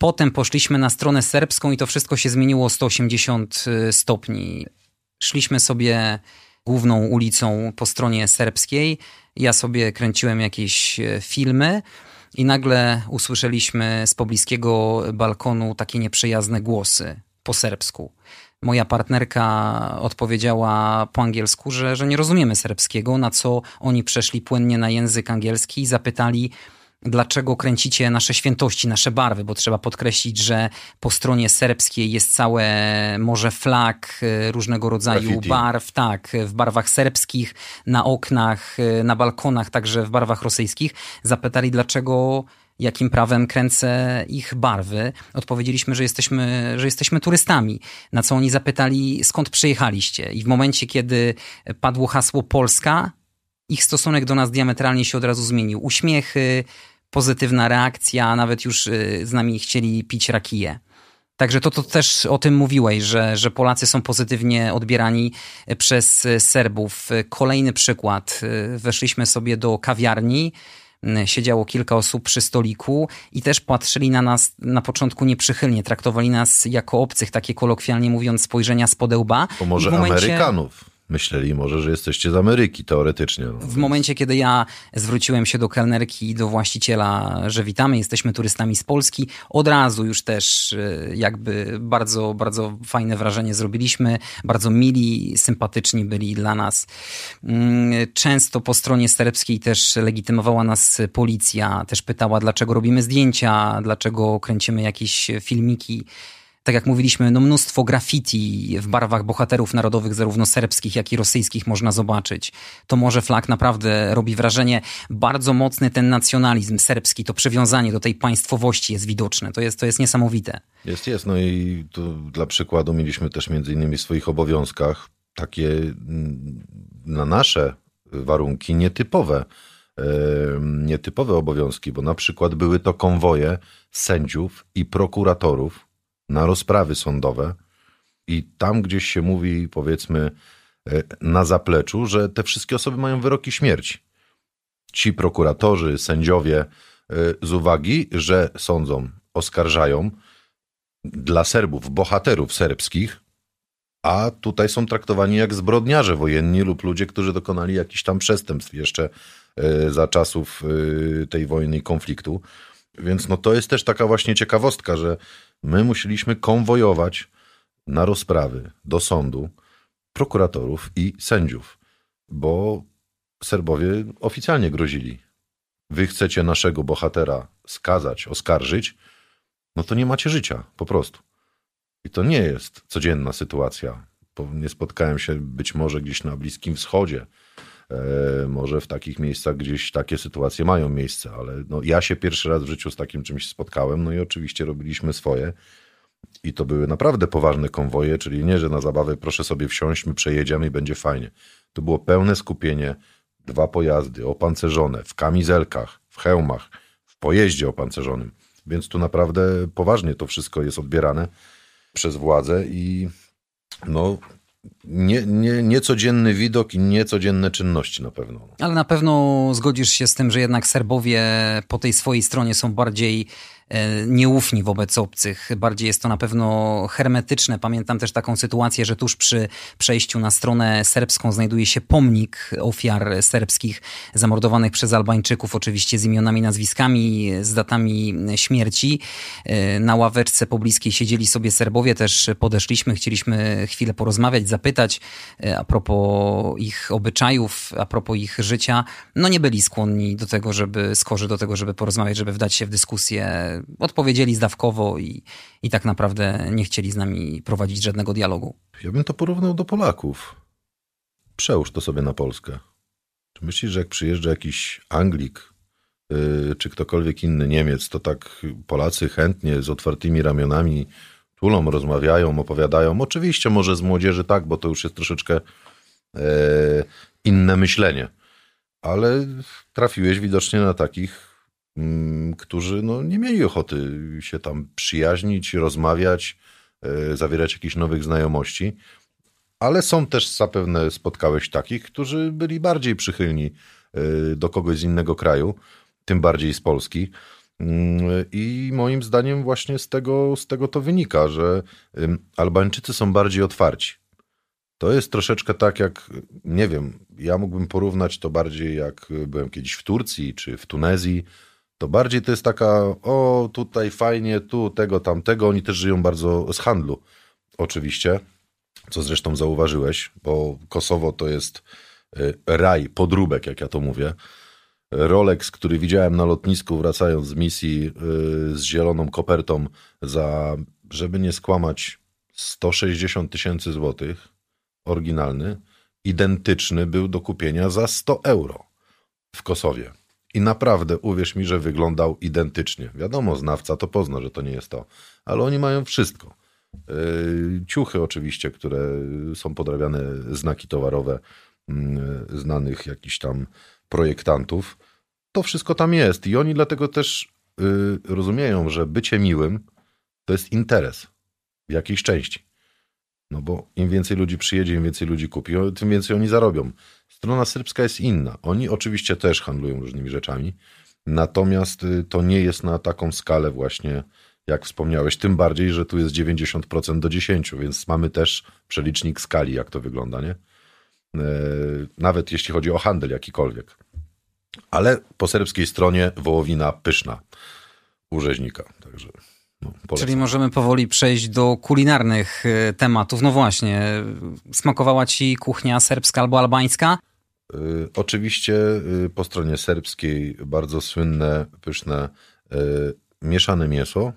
Potem poszliśmy na stronę serbską i to wszystko się zmieniło o 180 stopni. Szliśmy sobie główną ulicą po stronie serbskiej. Ja sobie kręciłem jakieś filmy i nagle usłyszeliśmy z pobliskiego balkonu takie nieprzyjazne głosy po serbsku. Moja partnerka odpowiedziała po angielsku, że nie rozumiemy serbskiego, na co oni przeszli płynnie na język angielski i zapytali, dlaczego kręcicie nasze świętości, nasze barwy, bo trzeba podkreślić, że po stronie serbskiej jest całe morze flag, różnego rodzaju graffiti, barw, tak, w barwach serbskich, na oknach, na balkonach, także w barwach rosyjskich. Zapytali, dlaczego, jakim prawem kręcę ich barwy. Odpowiedzieliśmy, że jesteśmy turystami, na co oni zapytali, skąd przyjechaliście. I w momencie, kiedy padło hasło Polska, ich stosunek do nas diametralnie się od razu zmienił. Uśmiechy, pozytywna reakcja, nawet już z nami chcieli pić rakije. Także to też o tym mówiłeś, że Polacy są pozytywnie odbierani przez Serbów. Kolejny przykład. Weszliśmy sobie do kawiarni, siedziało kilka osób przy stoliku i też patrzyli na nas na początku nieprzychylnie. Traktowali nas jako obcych, takie kolokwialnie mówiąc spojrzenia spod łba. To może Amerykanów. Myśleli może, że jesteście z Ameryki, teoretycznie. W momencie, kiedy ja zwróciłem się do kelnerki i do właściciela, że witamy, jesteśmy turystami z Polski, od razu już też jakby bardzo, bardzo fajne wrażenie zrobiliśmy. Bardzo mili, sympatyczni byli dla nas. Często po stronie serbskiej też legitymowała nas policja. Też pytała, dlaczego robimy zdjęcia, dlaczego kręcimy jakieś filmiki. Tak jak mówiliśmy, mnóstwo graffiti w barwach bohaterów narodowych, zarówno serbskich, jak i rosyjskich można zobaczyć. To morze flag naprawdę robi wrażenie. Bardzo mocny ten nacjonalizm serbski, to przywiązanie do tej państwowości jest widoczne. To jest niesamowite. Jest. No i tu dla przykładu mieliśmy też między innymi w swoich obowiązkach takie na nasze warunki nietypowe obowiązki, bo na przykład były to konwoje sędziów i prokuratorów na rozprawy sądowe i tam gdzieś się mówi, powiedzmy, na zapleczu, że te wszystkie osoby mają wyroki śmierci. Ci prokuratorzy, sędziowie z uwagi, że sądzą, oskarżają dla Serbów, bohaterów serbskich, a tutaj są traktowani jak zbrodniarze wojenni lub ludzie, którzy dokonali jakichś tam przestępstw jeszcze za czasów tej wojny i konfliktu. Więc to jest też taka właśnie ciekawostka, że my musieliśmy konwojować na rozprawy do sądu prokuratorów i sędziów, bo Serbowie oficjalnie grozili. Wy chcecie naszego bohatera skazać, oskarżyć, to nie macie życia, po prostu. I to nie jest codzienna sytuacja. Nie spotkałem się być może gdzieś na Bliskim Wschodzie, może w takich miejscach gdzieś takie sytuacje mają miejsce, ale ja się pierwszy raz w życiu z takim czymś spotkałem, i oczywiście robiliśmy swoje i to były naprawdę poważne konwoje, czyli nie, że na zabawę proszę sobie wsiąść, my przejedziemy i będzie fajnie. To było pełne skupienie, 2 pojazdy opancerzone, w kamizelkach, w hełmach, w pojeździe opancerzonym, więc tu naprawdę poważnie to wszystko jest odbierane przez władzę i niecodzienny widok i niecodzienne czynności na pewno. Ale na pewno zgodzisz się z tym, że jednak Serbowie po tej swojej stronie są bardziej nieufni wobec obcych. Bardziej jest to na pewno hermetyczne. Pamiętam też taką sytuację, że tuż przy przejściu na stronę serbską znajduje się pomnik ofiar serbskich zamordowanych przez Albańczyków, oczywiście z imionami, nazwiskami, z datami śmierci. Na ławeczce pobliskiej siedzieli sobie Serbowie, też podeszliśmy, chcieliśmy chwilę porozmawiać, zapytać a propos ich obyczajów, a propos ich życia. No nie byli skłonni do tego, żeby porozmawiać, żeby wdać się w dyskusję. Odpowiedzieli zdawkowo i tak naprawdę nie chcieli z nami prowadzić żadnego dialogu. Ja bym to porównał do Polaków. Przełóż to sobie na Polskę. Czy myślisz, że jak przyjeżdża jakiś Anglik czy ktokolwiek inny Niemiec, to tak Polacy chętnie z otwartymi ramionami tulą, rozmawiają, opowiadają? Oczywiście może z młodzieży tak, bo to już jest troszeczkę inne myślenie. Ale trafiłeś widocznie na takich, którzy no, nie mieli ochoty się tam przyjaźnić, rozmawiać, zawierać jakichś nowych znajomości, ale są też zapewne spotkałeś takich, którzy byli bardziej przychylni do kogoś z innego kraju, tym bardziej z Polski. I moim zdaniem właśnie z tego to wynika, że Albańczycy są bardziej otwarci. To jest troszeczkę tak jak, nie wiem, ja mógłbym porównać to bardziej jak byłem kiedyś w Turcji czy w Tunezji, to bardziej to jest taka, o tutaj fajnie, tu tego, tamtego. Oni też żyją bardzo z handlu oczywiście, co zresztą zauważyłeś, bo Kosowo to jest raj podróbek, jak ja to mówię. Rolex, który widziałem na lotnisku wracając z misji z zieloną kopertą za, żeby nie skłamać, 160 000 złotych, oryginalny, identyczny był do kupienia za 100 euro w Kosowie. I naprawdę, uwierz mi, że wyglądał identycznie. Wiadomo, znawca to pozna, że to nie jest to, ale oni mają wszystko. Ciuchy oczywiście, które są podrabiane, znaki towarowe znanych jakichś tam projektantów. To wszystko tam jest i oni dlatego też rozumieją, że bycie miłym to jest interes w jakiejś części. No bo im więcej ludzi przyjedzie, im więcej ludzi kupi, tym więcej oni zarobią. Strona serbska jest inna. Oni oczywiście też handlują różnymi rzeczami, natomiast to nie jest na taką skalę właśnie, jak wspomniałeś, tym bardziej, że tu jest 90% do 10%, więc mamy też przelicznik skali, jak to wygląda, nie? Nawet jeśli chodzi o handel jakikolwiek. Ale po serbskiej stronie wołowina pyszna u rzeźnika, także... No, czyli możemy powoli przejść do kulinarnych tematów. No właśnie, smakowała ci kuchnia serbska albo albańska? Oczywiście po stronie serbskiej bardzo słynne, pyszne mieszane mięso,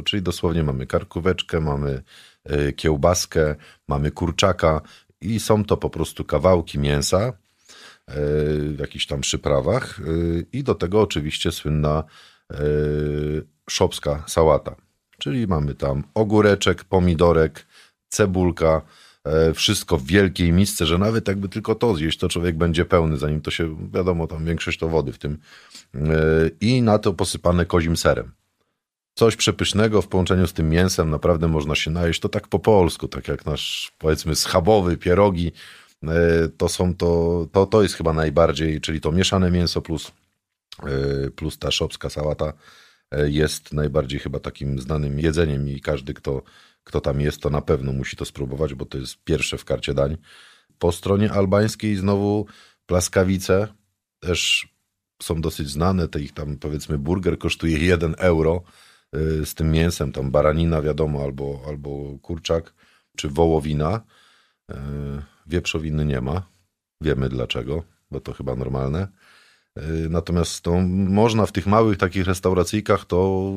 czyli dosłownie mamy karkóweczkę, mamy kiełbaskę, mamy kurczaka i są to po prostu kawałki mięsa w jakichś tam przyprawach i do tego oczywiście słynna szopska sałata, czyli mamy tam ogóreczek, pomidorek, cebulka, wszystko w wielkiej misce, że nawet jakby tylko to zjeść, to człowiek będzie pełny, zanim to się, wiadomo, tam większość to wody w tym i na to posypane kozim serem. Coś przepysznego w połączeniu z tym mięsem, naprawdę można się najeść, to tak po polsku, tak jak nasz, powiedzmy, schabowy, pierogi, to jest chyba najbardziej, czyli to mieszane mięso plus ta szopska sałata jest najbardziej chyba takim znanym jedzeniem i każdy, kto tam jest, to na pewno musi to spróbować, bo to jest pierwsze w karcie dań. Po stronie albańskiej znowu plaskawice też są dosyć znane, te ich tam, powiedzmy, burger kosztuje 1 euro z tym mięsem, tam baranina, wiadomo, albo kurczak, czy wołowina. Wieprzowiny nie ma, wiemy dlaczego, bo to chyba normalne. Natomiast to można w tych małych takich restauracyjkach, to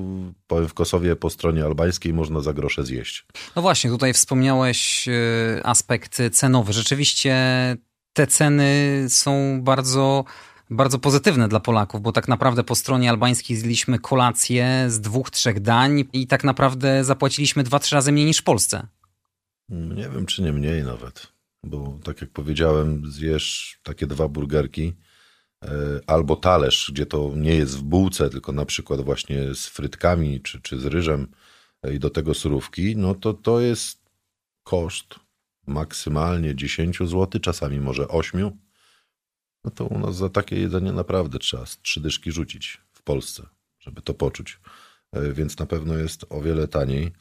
powiem w Kosowie po stronie albańskiej można za grosze zjeść. No właśnie, tutaj wspomniałeś aspekt cenowy. Rzeczywiście te ceny są bardzo, bardzo pozytywne dla Polaków, bo tak naprawdę po stronie albańskiej zjedliśmy kolację z 2-3 dań i tak naprawdę zapłaciliśmy 2-3 razy mniej niż w Polsce. Nie wiem, czy nie mniej nawet, bo tak jak powiedziałem, zjesz takie 2 burgerki, albo talerz, gdzie to nie jest w bułce, tylko na przykład właśnie z frytkami czy z ryżem i do tego surówki, no to jest koszt maksymalnie 10 zł, czasami może 8, no to u nas za takie jedzenie naprawdę trzeba z 3 dyszki rzucić w Polsce, żeby to poczuć. Więc na pewno jest o wiele taniej.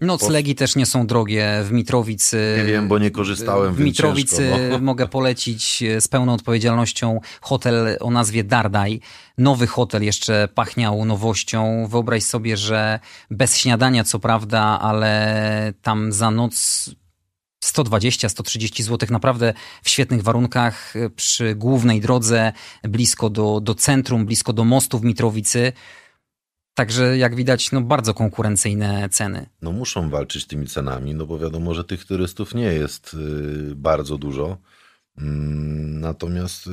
Noclegi też nie są drogie w Mitrowicy. Nie wiem, bo nie korzystałem. W Mitrowicy ciężko, mogę polecić z pełną odpowiedzialnością hotel o nazwie Dardaj. Nowy hotel, jeszcze pachniał nowością. Wyobraź sobie, że bez śniadania co prawda, ale tam za noc 120-130 zł, naprawdę w świetnych warunkach, przy głównej drodze, blisko do centrum, blisko do mostu w Mitrowicy. Także jak widać, no bardzo konkurencyjne ceny. No muszą walczyć tymi cenami, no bo wiadomo, że tych turystów nie jest bardzo dużo. Natomiast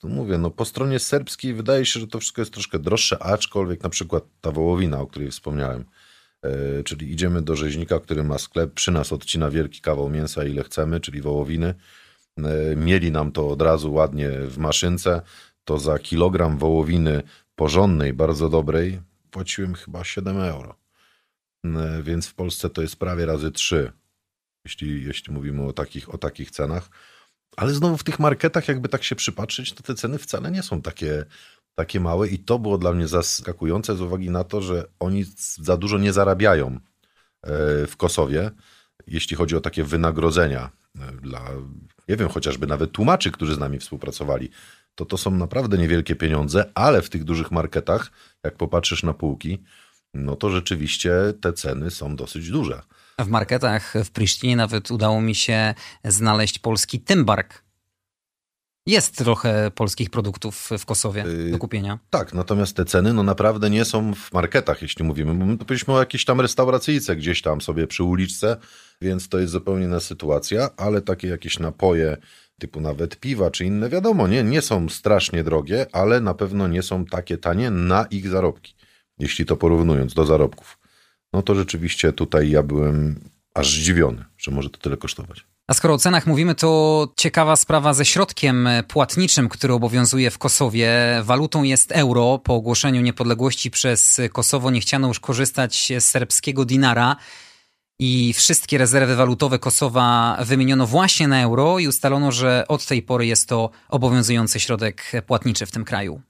to mówię, no po stronie serbskiej wydaje się, że to wszystko jest troszkę droższe, aczkolwiek na przykład ta wołowina, o której wspomniałem, czyli idziemy do rzeźnika, który ma sklep, przy nas odcina wielki kawał mięsa, ile chcemy, czyli wołowiny. Mieli nam to od razu ładnie w maszynce, to za kilogram wołowiny porządnej, bardzo dobrej, płaciłem chyba 7 euro. Więc w Polsce to jest prawie razy 3, jeśli mówimy o takich cenach. Ale znowu w tych marketach, jakby tak się przypatrzeć, to te ceny wcale nie są takie małe i to było dla mnie zaskakujące z uwagi na to, że oni za dużo nie zarabiają w Kosowie, jeśli chodzi o takie wynagrodzenia dla, nie wiem, chociażby nawet tłumaczy, którzy z nami współpracowali. To są naprawdę niewielkie pieniądze, ale w tych dużych marketach, jak popatrzysz na półki, no to rzeczywiście te ceny są dosyć duże. W marketach w Prisztinie nawet udało mi się znaleźć polski tymbark. Jest trochę polskich produktów w Kosowie do kupienia. Tak, natomiast te ceny no naprawdę nie są w marketach, jeśli mówimy. Bo my to byliśmy o jakiejś tam restauracyjce gdzieś tam sobie przy uliczce, więc to jest zupełnie inna sytuacja, ale takie jakieś napoje typu nawet piwa czy inne, wiadomo, nie są strasznie drogie, ale na pewno nie są takie tanie na ich zarobki. Jeśli to porównując do zarobków, no to rzeczywiście tutaj ja byłem aż zdziwiony, że może to tyle kosztować. A skoro o cenach mówimy, to ciekawa sprawa ze środkiem płatniczym, który obowiązuje w Kosowie. Walutą jest euro. Po ogłoszeniu niepodległości przez Kosowo nie chciano już korzystać z serbskiego dinara i wszystkie rezerwy walutowe Kosowa wymieniono właśnie na euro i ustalono, że od tej pory jest to obowiązujący środek płatniczy w tym kraju.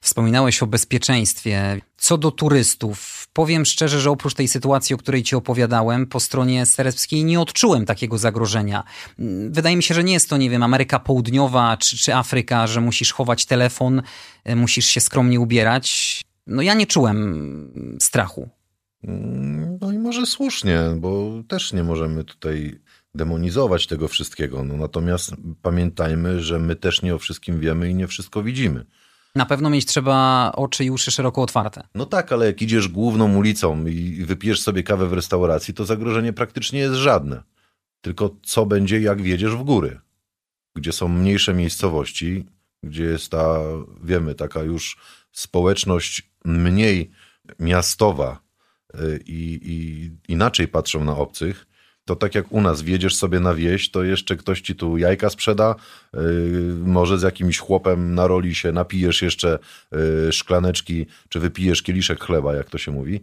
Wspominałeś o bezpieczeństwie. Co do turystów, powiem szczerze, że oprócz tej sytuacji, o której ci opowiadałem, po stronie serbskiej nie odczułem takiego zagrożenia. Wydaje mi się, że nie jest to, nie wiem, Ameryka Południowa czy Afryka, że musisz chować telefon, musisz się skromnie ubierać. No ja nie czułem strachu. No i może słusznie, bo też nie możemy tutaj demonizować tego wszystkiego. No natomiast pamiętajmy, że my też nie o wszystkim wiemy i nie wszystko widzimy. Na pewno mieć trzeba oczy i uszy szeroko otwarte. No tak, ale jak idziesz główną ulicą i wypijesz sobie kawę w restauracji, to zagrożenie praktycznie jest żadne. Tylko co będzie, jak wjedziesz w góry, gdzie są mniejsze miejscowości, gdzie jest ta, wiemy, taka już społeczność mniej miastowa i inaczej patrzą na obcych. To tak jak u nas, wjedziesz sobie na wieś, to jeszcze ktoś ci tu jajka sprzeda, może z jakimś chłopem na roli się napijesz jeszcze szklaneczki, czy wypijesz kieliszek chleba, jak to się mówi.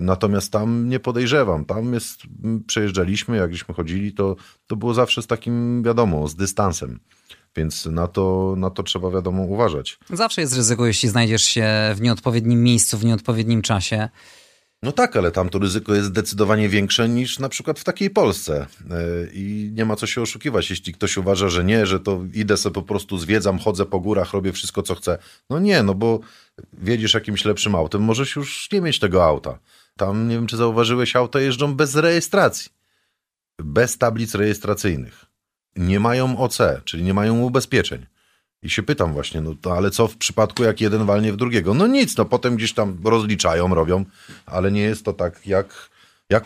Natomiast tam nie podejrzewam, tam jest, przejeżdżaliśmy, jak żeśmy chodzili, to było zawsze z takim, wiadomo, z dystansem. Więc na to trzeba, wiadomo, uważać. Zawsze jest ryzyko, jeśli znajdziesz się w nieodpowiednim miejscu, w nieodpowiednim czasie. No tak, ale tam to ryzyko jest zdecydowanie większe niż na przykład w takiej Polsce i nie ma co się oszukiwać, jeśli ktoś uważa, że nie, że to idę sobie po prostu zwiedzam, chodzę po górach, robię wszystko co chcę. No nie, no bo wiedziesz jakimś lepszym autem, możesz już nie mieć tego auta. Tam, nie wiem czy zauważyłeś, auta jeżdżą bez rejestracji, bez tablic rejestracyjnych. Nie mają OC, czyli nie mają ubezpieczeń. I się pytam właśnie, no to ale co w przypadku jak jeden walnie w drugiego? No nic, no potem gdzieś tam rozliczają, robią, ale nie jest to tak jak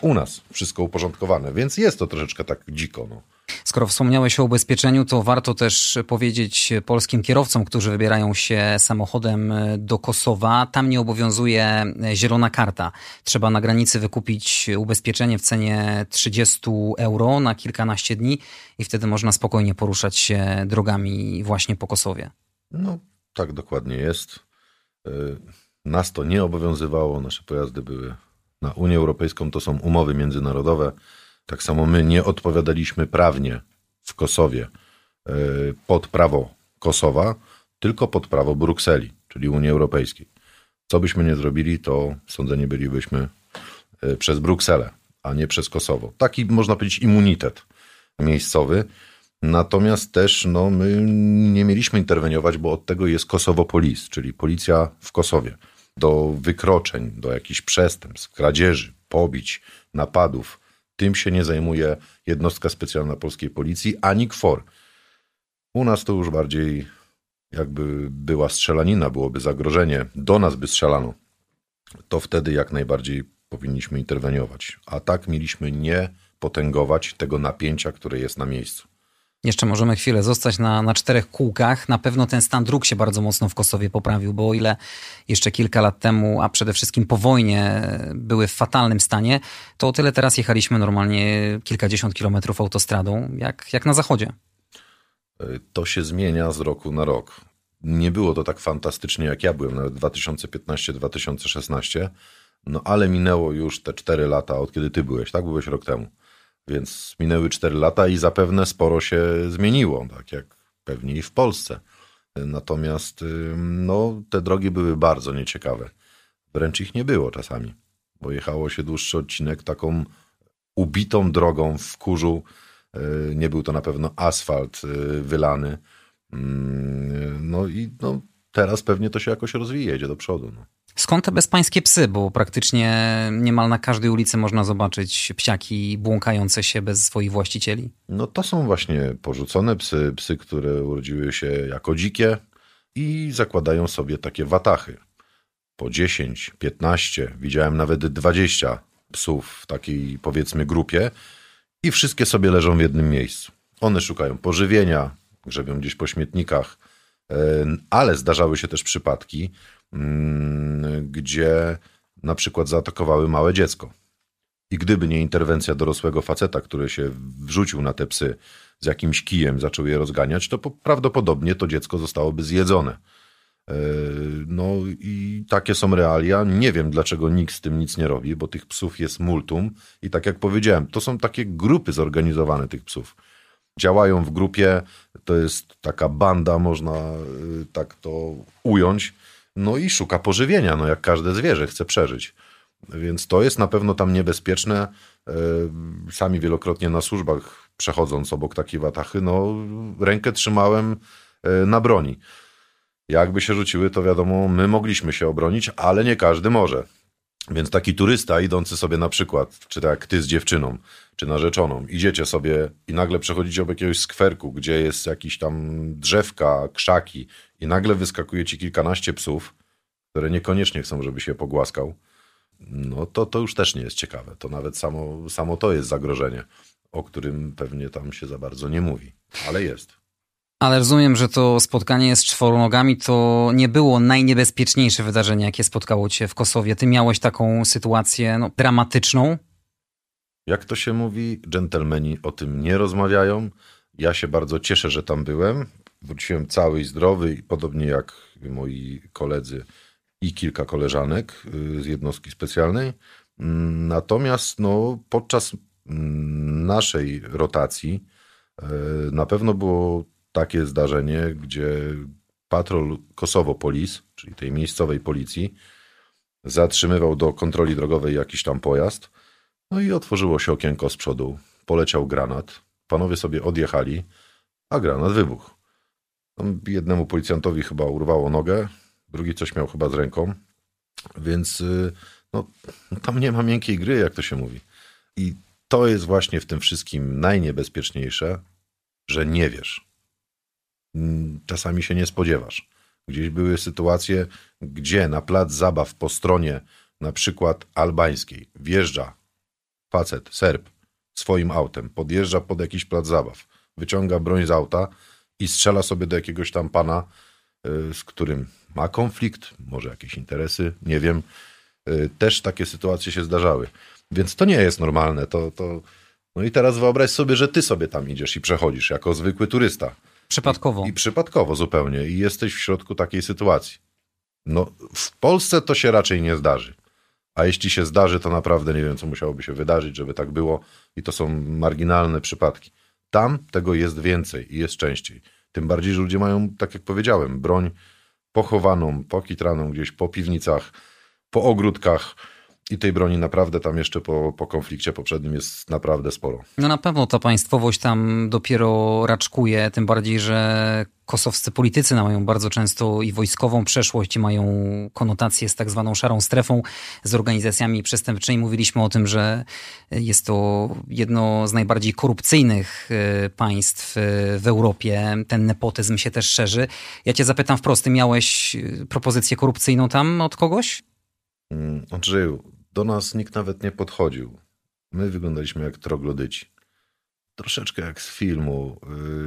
u nas, wszystko uporządkowane, więc jest to troszeczkę tak dziko. No. Skoro wspomniałeś o ubezpieczeniu, to warto też powiedzieć polskim kierowcom, którzy wybierają się samochodem do Kosowa, tam nie obowiązuje zielona karta. Trzeba na granicy wykupić ubezpieczenie w cenie 30 euro na kilkanaście dni i wtedy można spokojnie poruszać się drogami właśnie po Kosowie. No tak dokładnie jest. Nas to nie obowiązywało, nasze pojazdy były na Unię Europejską to są umowy międzynarodowe. Tak samo my nie odpowiadaliśmy prawnie w Kosowie pod prawo Kosowa, tylko pod prawo Brukseli, czyli Unii Europejskiej. Co byśmy nie zrobili, to sądzeni bylibyśmy przez Brukselę, a nie przez Kosowo. Taki, można powiedzieć, immunitet miejscowy. Natomiast też my nie mieliśmy interweniować, bo od tego jest Kosowo-Polis, czyli policja w Kosowie. Do wykroczeń, do jakichś przestępstw, kradzieży, pobić, napadów. Tym się nie zajmuje jednostka specjalna polskiej policji, ani KFOR. U nas to już bardziej jakby była strzelanina, byłoby zagrożenie. Do nas by strzelano. To wtedy jak najbardziej powinniśmy interweniować. A tak mieliśmy nie potęgować tego napięcia, które jest na miejscu. Jeszcze możemy chwilę zostać na czterech kółkach. Na pewno ten stan dróg się bardzo mocno w Kosowie poprawił, bo o ile jeszcze kilka lat temu, a przede wszystkim po wojnie były w fatalnym stanie, to o tyle teraz jechaliśmy normalnie kilkadziesiąt kilometrów autostradą, jak na zachodzie. To się zmienia z roku na rok. Nie było to tak fantastycznie, jak ja byłem, nawet 2015-2016, ale minęło już te 4 lata, od kiedy ty byłeś, tak? Byłeś rok temu. Więc minęły 4 lata i zapewne sporo się zmieniło, tak jak pewnie i w Polsce. Natomiast te drogi były bardzo nieciekawe. Wręcz ich nie było czasami, bo jechało się dłuższy odcinek taką ubitą drogą w kurzu. Nie był to na pewno asfalt wylany. Teraz pewnie to się jakoś rozwija, idzie do przodu. Skąd te bezpańskie psy? Bo praktycznie niemal na każdej ulicy można zobaczyć psiaki błąkające się bez swoich właścicieli. To są właśnie porzucone psy, psy, które urodziły się jako dzikie i zakładają sobie takie watachy. Po 10, 15, widziałem nawet 20 psów w takiej powiedzmy grupie i wszystkie sobie leżą w jednym miejscu. One szukają pożywienia, grzebią gdzieś po śmietnikach, ale zdarzały się też przypadki, gdzie na przykład zaatakowały małe dziecko. I gdyby nie interwencja dorosłego faceta, który się wrzucił na te psy z jakimś kijem, zaczął je rozganiać, to prawdopodobnie to dziecko zostałoby zjedzone. I takie są realia. Nie wiem, dlaczego nikt z tym nic nie robi, bo tych psów jest multum. I tak jak powiedziałem, to są takie grupy zorganizowane tych psów. Działają w grupie, to jest taka banda, można tak to ująć. I szuka pożywienia, jak każde zwierzę chce przeżyć. Więc to jest na pewno tam niebezpieczne. Sami wielokrotnie na służbach przechodząc obok takiej watachy, rękę trzymałem na broni. Jakby się rzuciły, to wiadomo, my mogliśmy się obronić, ale nie każdy może. Więc taki turysta idący sobie na przykład, czy tak jak ty z dziewczyną, czy narzeczoną, idziecie sobie i nagle przechodzicie obok jakiegoś skwerku, gdzie jest jakiś tam drzewka, krzaki i nagle wyskakuje ci kilkanaście psów, które niekoniecznie chcą, żeby się pogłaskał, to już też nie jest ciekawe. To nawet samo to jest zagrożenie, o którym pewnie tam się za bardzo nie mówi, ale jest. Ale rozumiem, że to spotkanie z czworonogami to nie było najniebezpieczniejsze wydarzenie, jakie spotkało cię w Kosowie. Ty miałeś taką sytuację dramatyczną? Jak to się mówi, dżentelmeni o tym nie rozmawiają. Ja się bardzo cieszę, że tam byłem. Wróciłem cały i zdrowy, i podobnie jak moi koledzy i kilka koleżanek z jednostki specjalnej. Natomiast podczas naszej rotacji na pewno było takie zdarzenie, gdzie patrol Kosowo-Polis, czyli tej miejscowej policji, zatrzymywał do kontroli drogowej jakiś tam pojazd. I otworzyło się okienko z przodu. Poleciał granat. Panowie sobie odjechali, a granat wybuchł. Jednemu policjantowi chyba urwało nogę, drugi coś miał chyba z ręką. Więc tam nie ma miękkiej gry, jak to się mówi. I to jest właśnie w tym wszystkim najniebezpieczniejsze, że nie wiesz. Czasami się nie spodziewasz. Gdzieś były sytuacje, gdzie na plac zabaw po stronie na przykład albańskiej wjeżdża facet, Serb, swoim autem, podjeżdża pod jakiś plac zabaw, wyciąga broń z auta i strzela sobie do jakiegoś tam pana, z którym ma konflikt, może jakieś interesy, nie wiem. Też takie sytuacje się zdarzały. Więc to nie jest normalne. I teraz wyobraź sobie, że ty sobie tam idziesz i przechodzisz jako zwykły turysta. Przypadkowo. I przypadkowo zupełnie. I jesteś w środku takiej sytuacji. W Polsce to się raczej nie zdarzy. A jeśli się zdarzy, to naprawdę nie wiem, co musiałoby się wydarzyć, żeby tak było. I to są marginalne przypadki. Tam tego jest więcej i jest częściej. Tym bardziej, że ludzie mają, tak jak powiedziałem, broń pochowaną, pokitraną gdzieś po piwnicach, po ogródkach. I tej broni naprawdę tam jeszcze po konflikcie poprzednim jest naprawdę sporo. No na pewno ta państwowość tam dopiero raczkuje, tym bardziej, że kosowscy politycy mają bardzo często i wojskową przeszłość, i mają konotację z tak zwaną szarą strefą, z organizacjami przestępczymi. Mówiliśmy o tym, że jest to jedno z najbardziej korupcyjnych państw w Europie. Ten nepotyzm się też szerzy. Ja cię zapytam wprost, ty miałeś propozycję korupcyjną tam od kogoś? Andrzeju, do nas nikt nawet nie podchodził. My wyglądaliśmy jak troglodyci. Troszeczkę jak z filmu,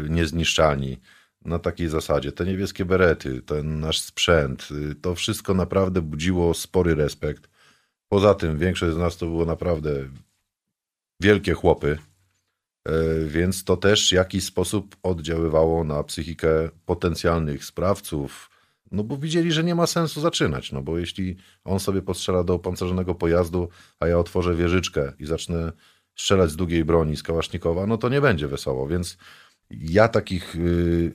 niezniszczalni. Na takiej zasadzie. Te niebieskie berety, ten nasz sprzęt, to wszystko naprawdę budziło spory respekt. Poza tym większość z nas to było naprawdę wielkie chłopy, więc to też w jakiś sposób oddziaływało na psychikę potencjalnych sprawców, no bo widzieli, że nie ma sensu zaczynać, no bo jeśli on sobie postrzela do opancerzonego pojazdu, a ja otworzę wieżyczkę i zacznę strzelać z długiej broni, z kałasznikowa, no to nie będzie wesoło, więc ja takich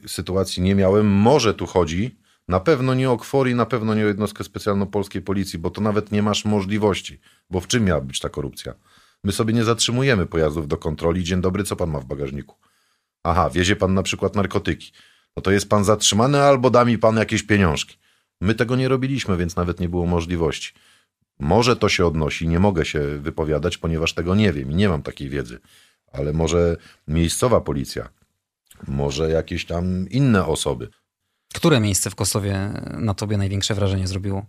sytuacji nie miałem. Może tu chodzi, na pewno nie o KFOR i na pewno nie o jednostkę specjalną polskiej policji, bo to nawet nie masz możliwości. Bo w czym miała być ta korupcja? My sobie nie zatrzymujemy pojazdów do kontroli. Dzień dobry, co pan ma w bagażniku? Aha, wiezie pan na przykład narkotyki. No to jest pan zatrzymany albo da mi pan jakieś pieniążki. My tego nie robiliśmy, więc nawet nie było możliwości. Może to się odnosi, nie mogę się wypowiadać, ponieważ tego nie wiem i nie mam takiej wiedzy. Ale może miejscowa policja, może jakieś tam inne osoby. Które miejsce w Kosowie na tobie największe wrażenie zrobiło?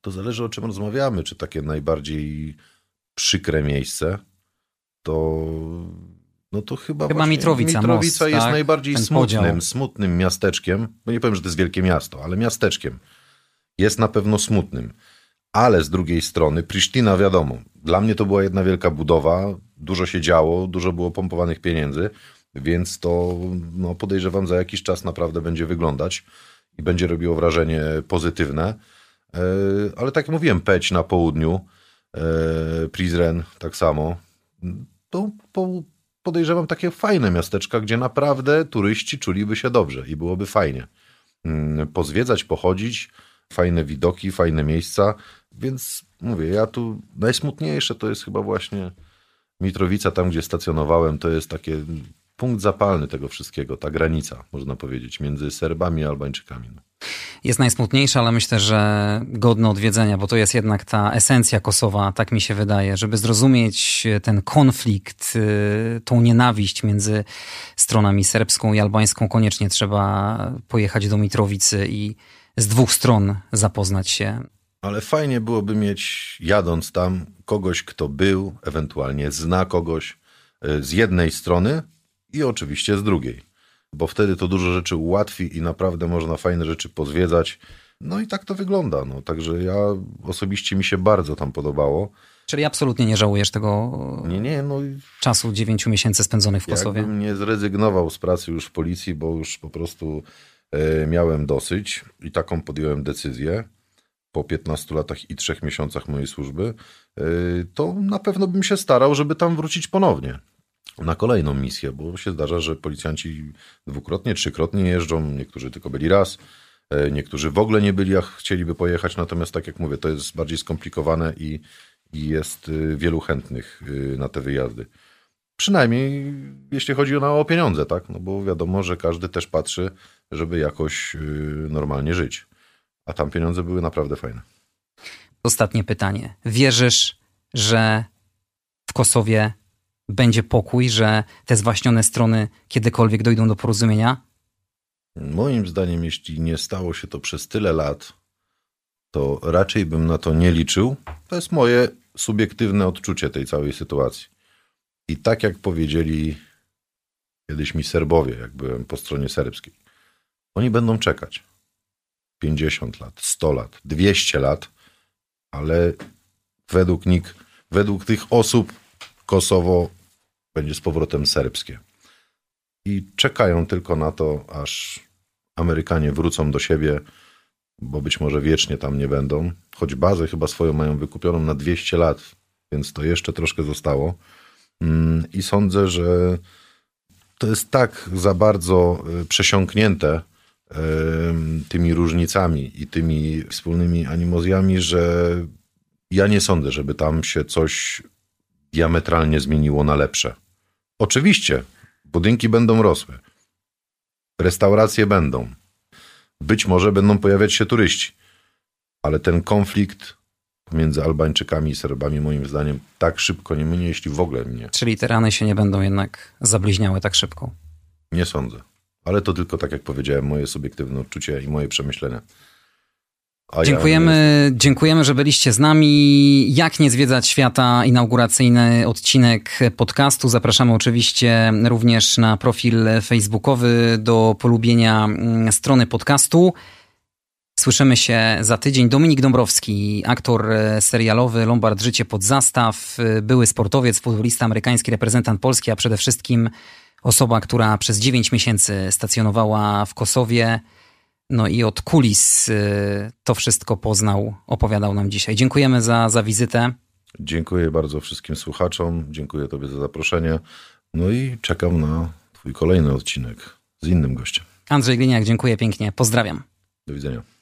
To zależy, o czym rozmawiamy. Czy takie najbardziej przykre miejsce, to chyba Mitrovica most, jest tak? Najbardziej smutnym miasteczkiem. Bo nie powiem, że to jest wielkie miasto, ale miasteczkiem. Jest na pewno smutnym. Ale z drugiej strony Prisztina, wiadomo. Dla mnie to była jedna wielka budowa. Dużo się działo, dużo było pompowanych pieniędzy. Więc to podejrzewam za jakiś czas naprawdę będzie wyglądać i będzie robiło wrażenie pozytywne. Ale tak jak mówiłem, Peć na południu, Prizren tak samo. To podejrzewam takie fajne miasteczka, gdzie naprawdę turyści czuliby się dobrze i byłoby fajnie. Pozwiedzać, pochodzić, fajne widoki, fajne miejsca. Więc mówię, ja tu najsmutniejsze to jest chyba właśnie Mitrovica, tam gdzie stacjonowałem, to jest takie punkt zapalny tego wszystkiego, ta granica, można powiedzieć, między Serbami a Albańczykami. Jest najsmutniejsza, ale myślę, że godne odwiedzenia, bo to jest jednak ta esencja Kosowa, tak mi się wydaje, żeby zrozumieć ten konflikt, tą nienawiść między stronami serbską i albańską, koniecznie trzeba pojechać do Mitrovicy i z dwóch stron zapoznać się. Ale fajnie byłoby mieć, jadąc tam, kogoś, kto był, ewentualnie zna kogoś z jednej strony, i oczywiście z drugiej, bo wtedy to dużo rzeczy ułatwi i naprawdę można fajne rzeczy pozwiedzać. No i tak to wygląda. No. Także ja osobiście mi się bardzo tam podobało. Czyli absolutnie nie żałujesz tego czasu 9 miesięcy spędzonych w Kosowie? Jakbym nie zrezygnował z pracy już w policji, bo już po prostu miałem dosyć i taką podjąłem decyzję po 15 latach i 3 miesiącach mojej służby, to na pewno bym się starał, żeby tam wrócić ponownie. Na kolejną misję, bo się zdarza, że policjanci dwukrotnie, trzykrotnie jeżdżą, niektórzy tylko byli raz, niektórzy w ogóle nie byli, a chcieliby pojechać, natomiast tak jak mówię, to jest bardziej skomplikowane i jest wielu chętnych na te wyjazdy. Przynajmniej jeśli chodzi o pieniądze, tak? No bo wiadomo, że każdy też patrzy, żeby jakoś normalnie żyć, a tam pieniądze były naprawdę fajne. Ostatnie pytanie. Wierzysz, że w Kosowie będzie pokój, że te zwaśnione strony kiedykolwiek dojdą do porozumienia? Moim zdaniem, jeśli nie stało się to przez tyle lat, to raczej bym na to nie liczył. To jest moje subiektywne odczucie tej całej sytuacji. I tak jak powiedzieli kiedyś mi Serbowie, jak byłem po stronie serbskiej, oni będą czekać 50 lat, 100 lat, 200 lat, ale według nich, według tych osób Kosowo będzie z powrotem serbskie. I czekają tylko na to, aż Amerykanie wrócą do siebie bo być może wiecznie tam nie będą, choć bazę chyba swoją mają wykupioną na 200 lat, więc to jeszcze troszkę zostało. I sądzę, że to jest tak za bardzo przesiąknięte tymi różnicami i tymi wspólnymi animozjami, że ja nie sądzę, żeby tam się coś diametralnie zmieniło na lepsze. Oczywiście budynki będą rosły, restauracje będą, być może będą pojawiać się turyści, ale ten konflikt między Albańczykami i Serbami moim zdaniem tak szybko nie minie, jeśli w ogóle minie. Czyli te rany się nie będą jednak zabliźniały tak szybko? Nie sądzę. Ale to tylko, tak jak powiedziałem, moje subiektywne odczucie i moje przemyślenia. Dziękujemy, że byliście z nami. Jak nie zwiedzać świata, inauguracyjny odcinek podcastu. Zapraszamy oczywiście również na profil facebookowy do polubienia strony podcastu. Słyszymy się za tydzień. Dominik Dąbrowski, aktor serialowy, Lombard Życie pod Zastaw, były sportowiec, futbolista amerykański, reprezentant Polski, a przede wszystkim osoba, która przez 9 miesięcy stacjonowała w Kosowie, no i od kulis to wszystko poznał, opowiadał nam dzisiaj. Dziękujemy za wizytę. Dziękuję bardzo wszystkim słuchaczom, dziękuję tobie za zaproszenie, no i czekam na twój kolejny odcinek z innym gościem. Andrzej Gliniak, dziękuję pięknie, pozdrawiam. Do widzenia.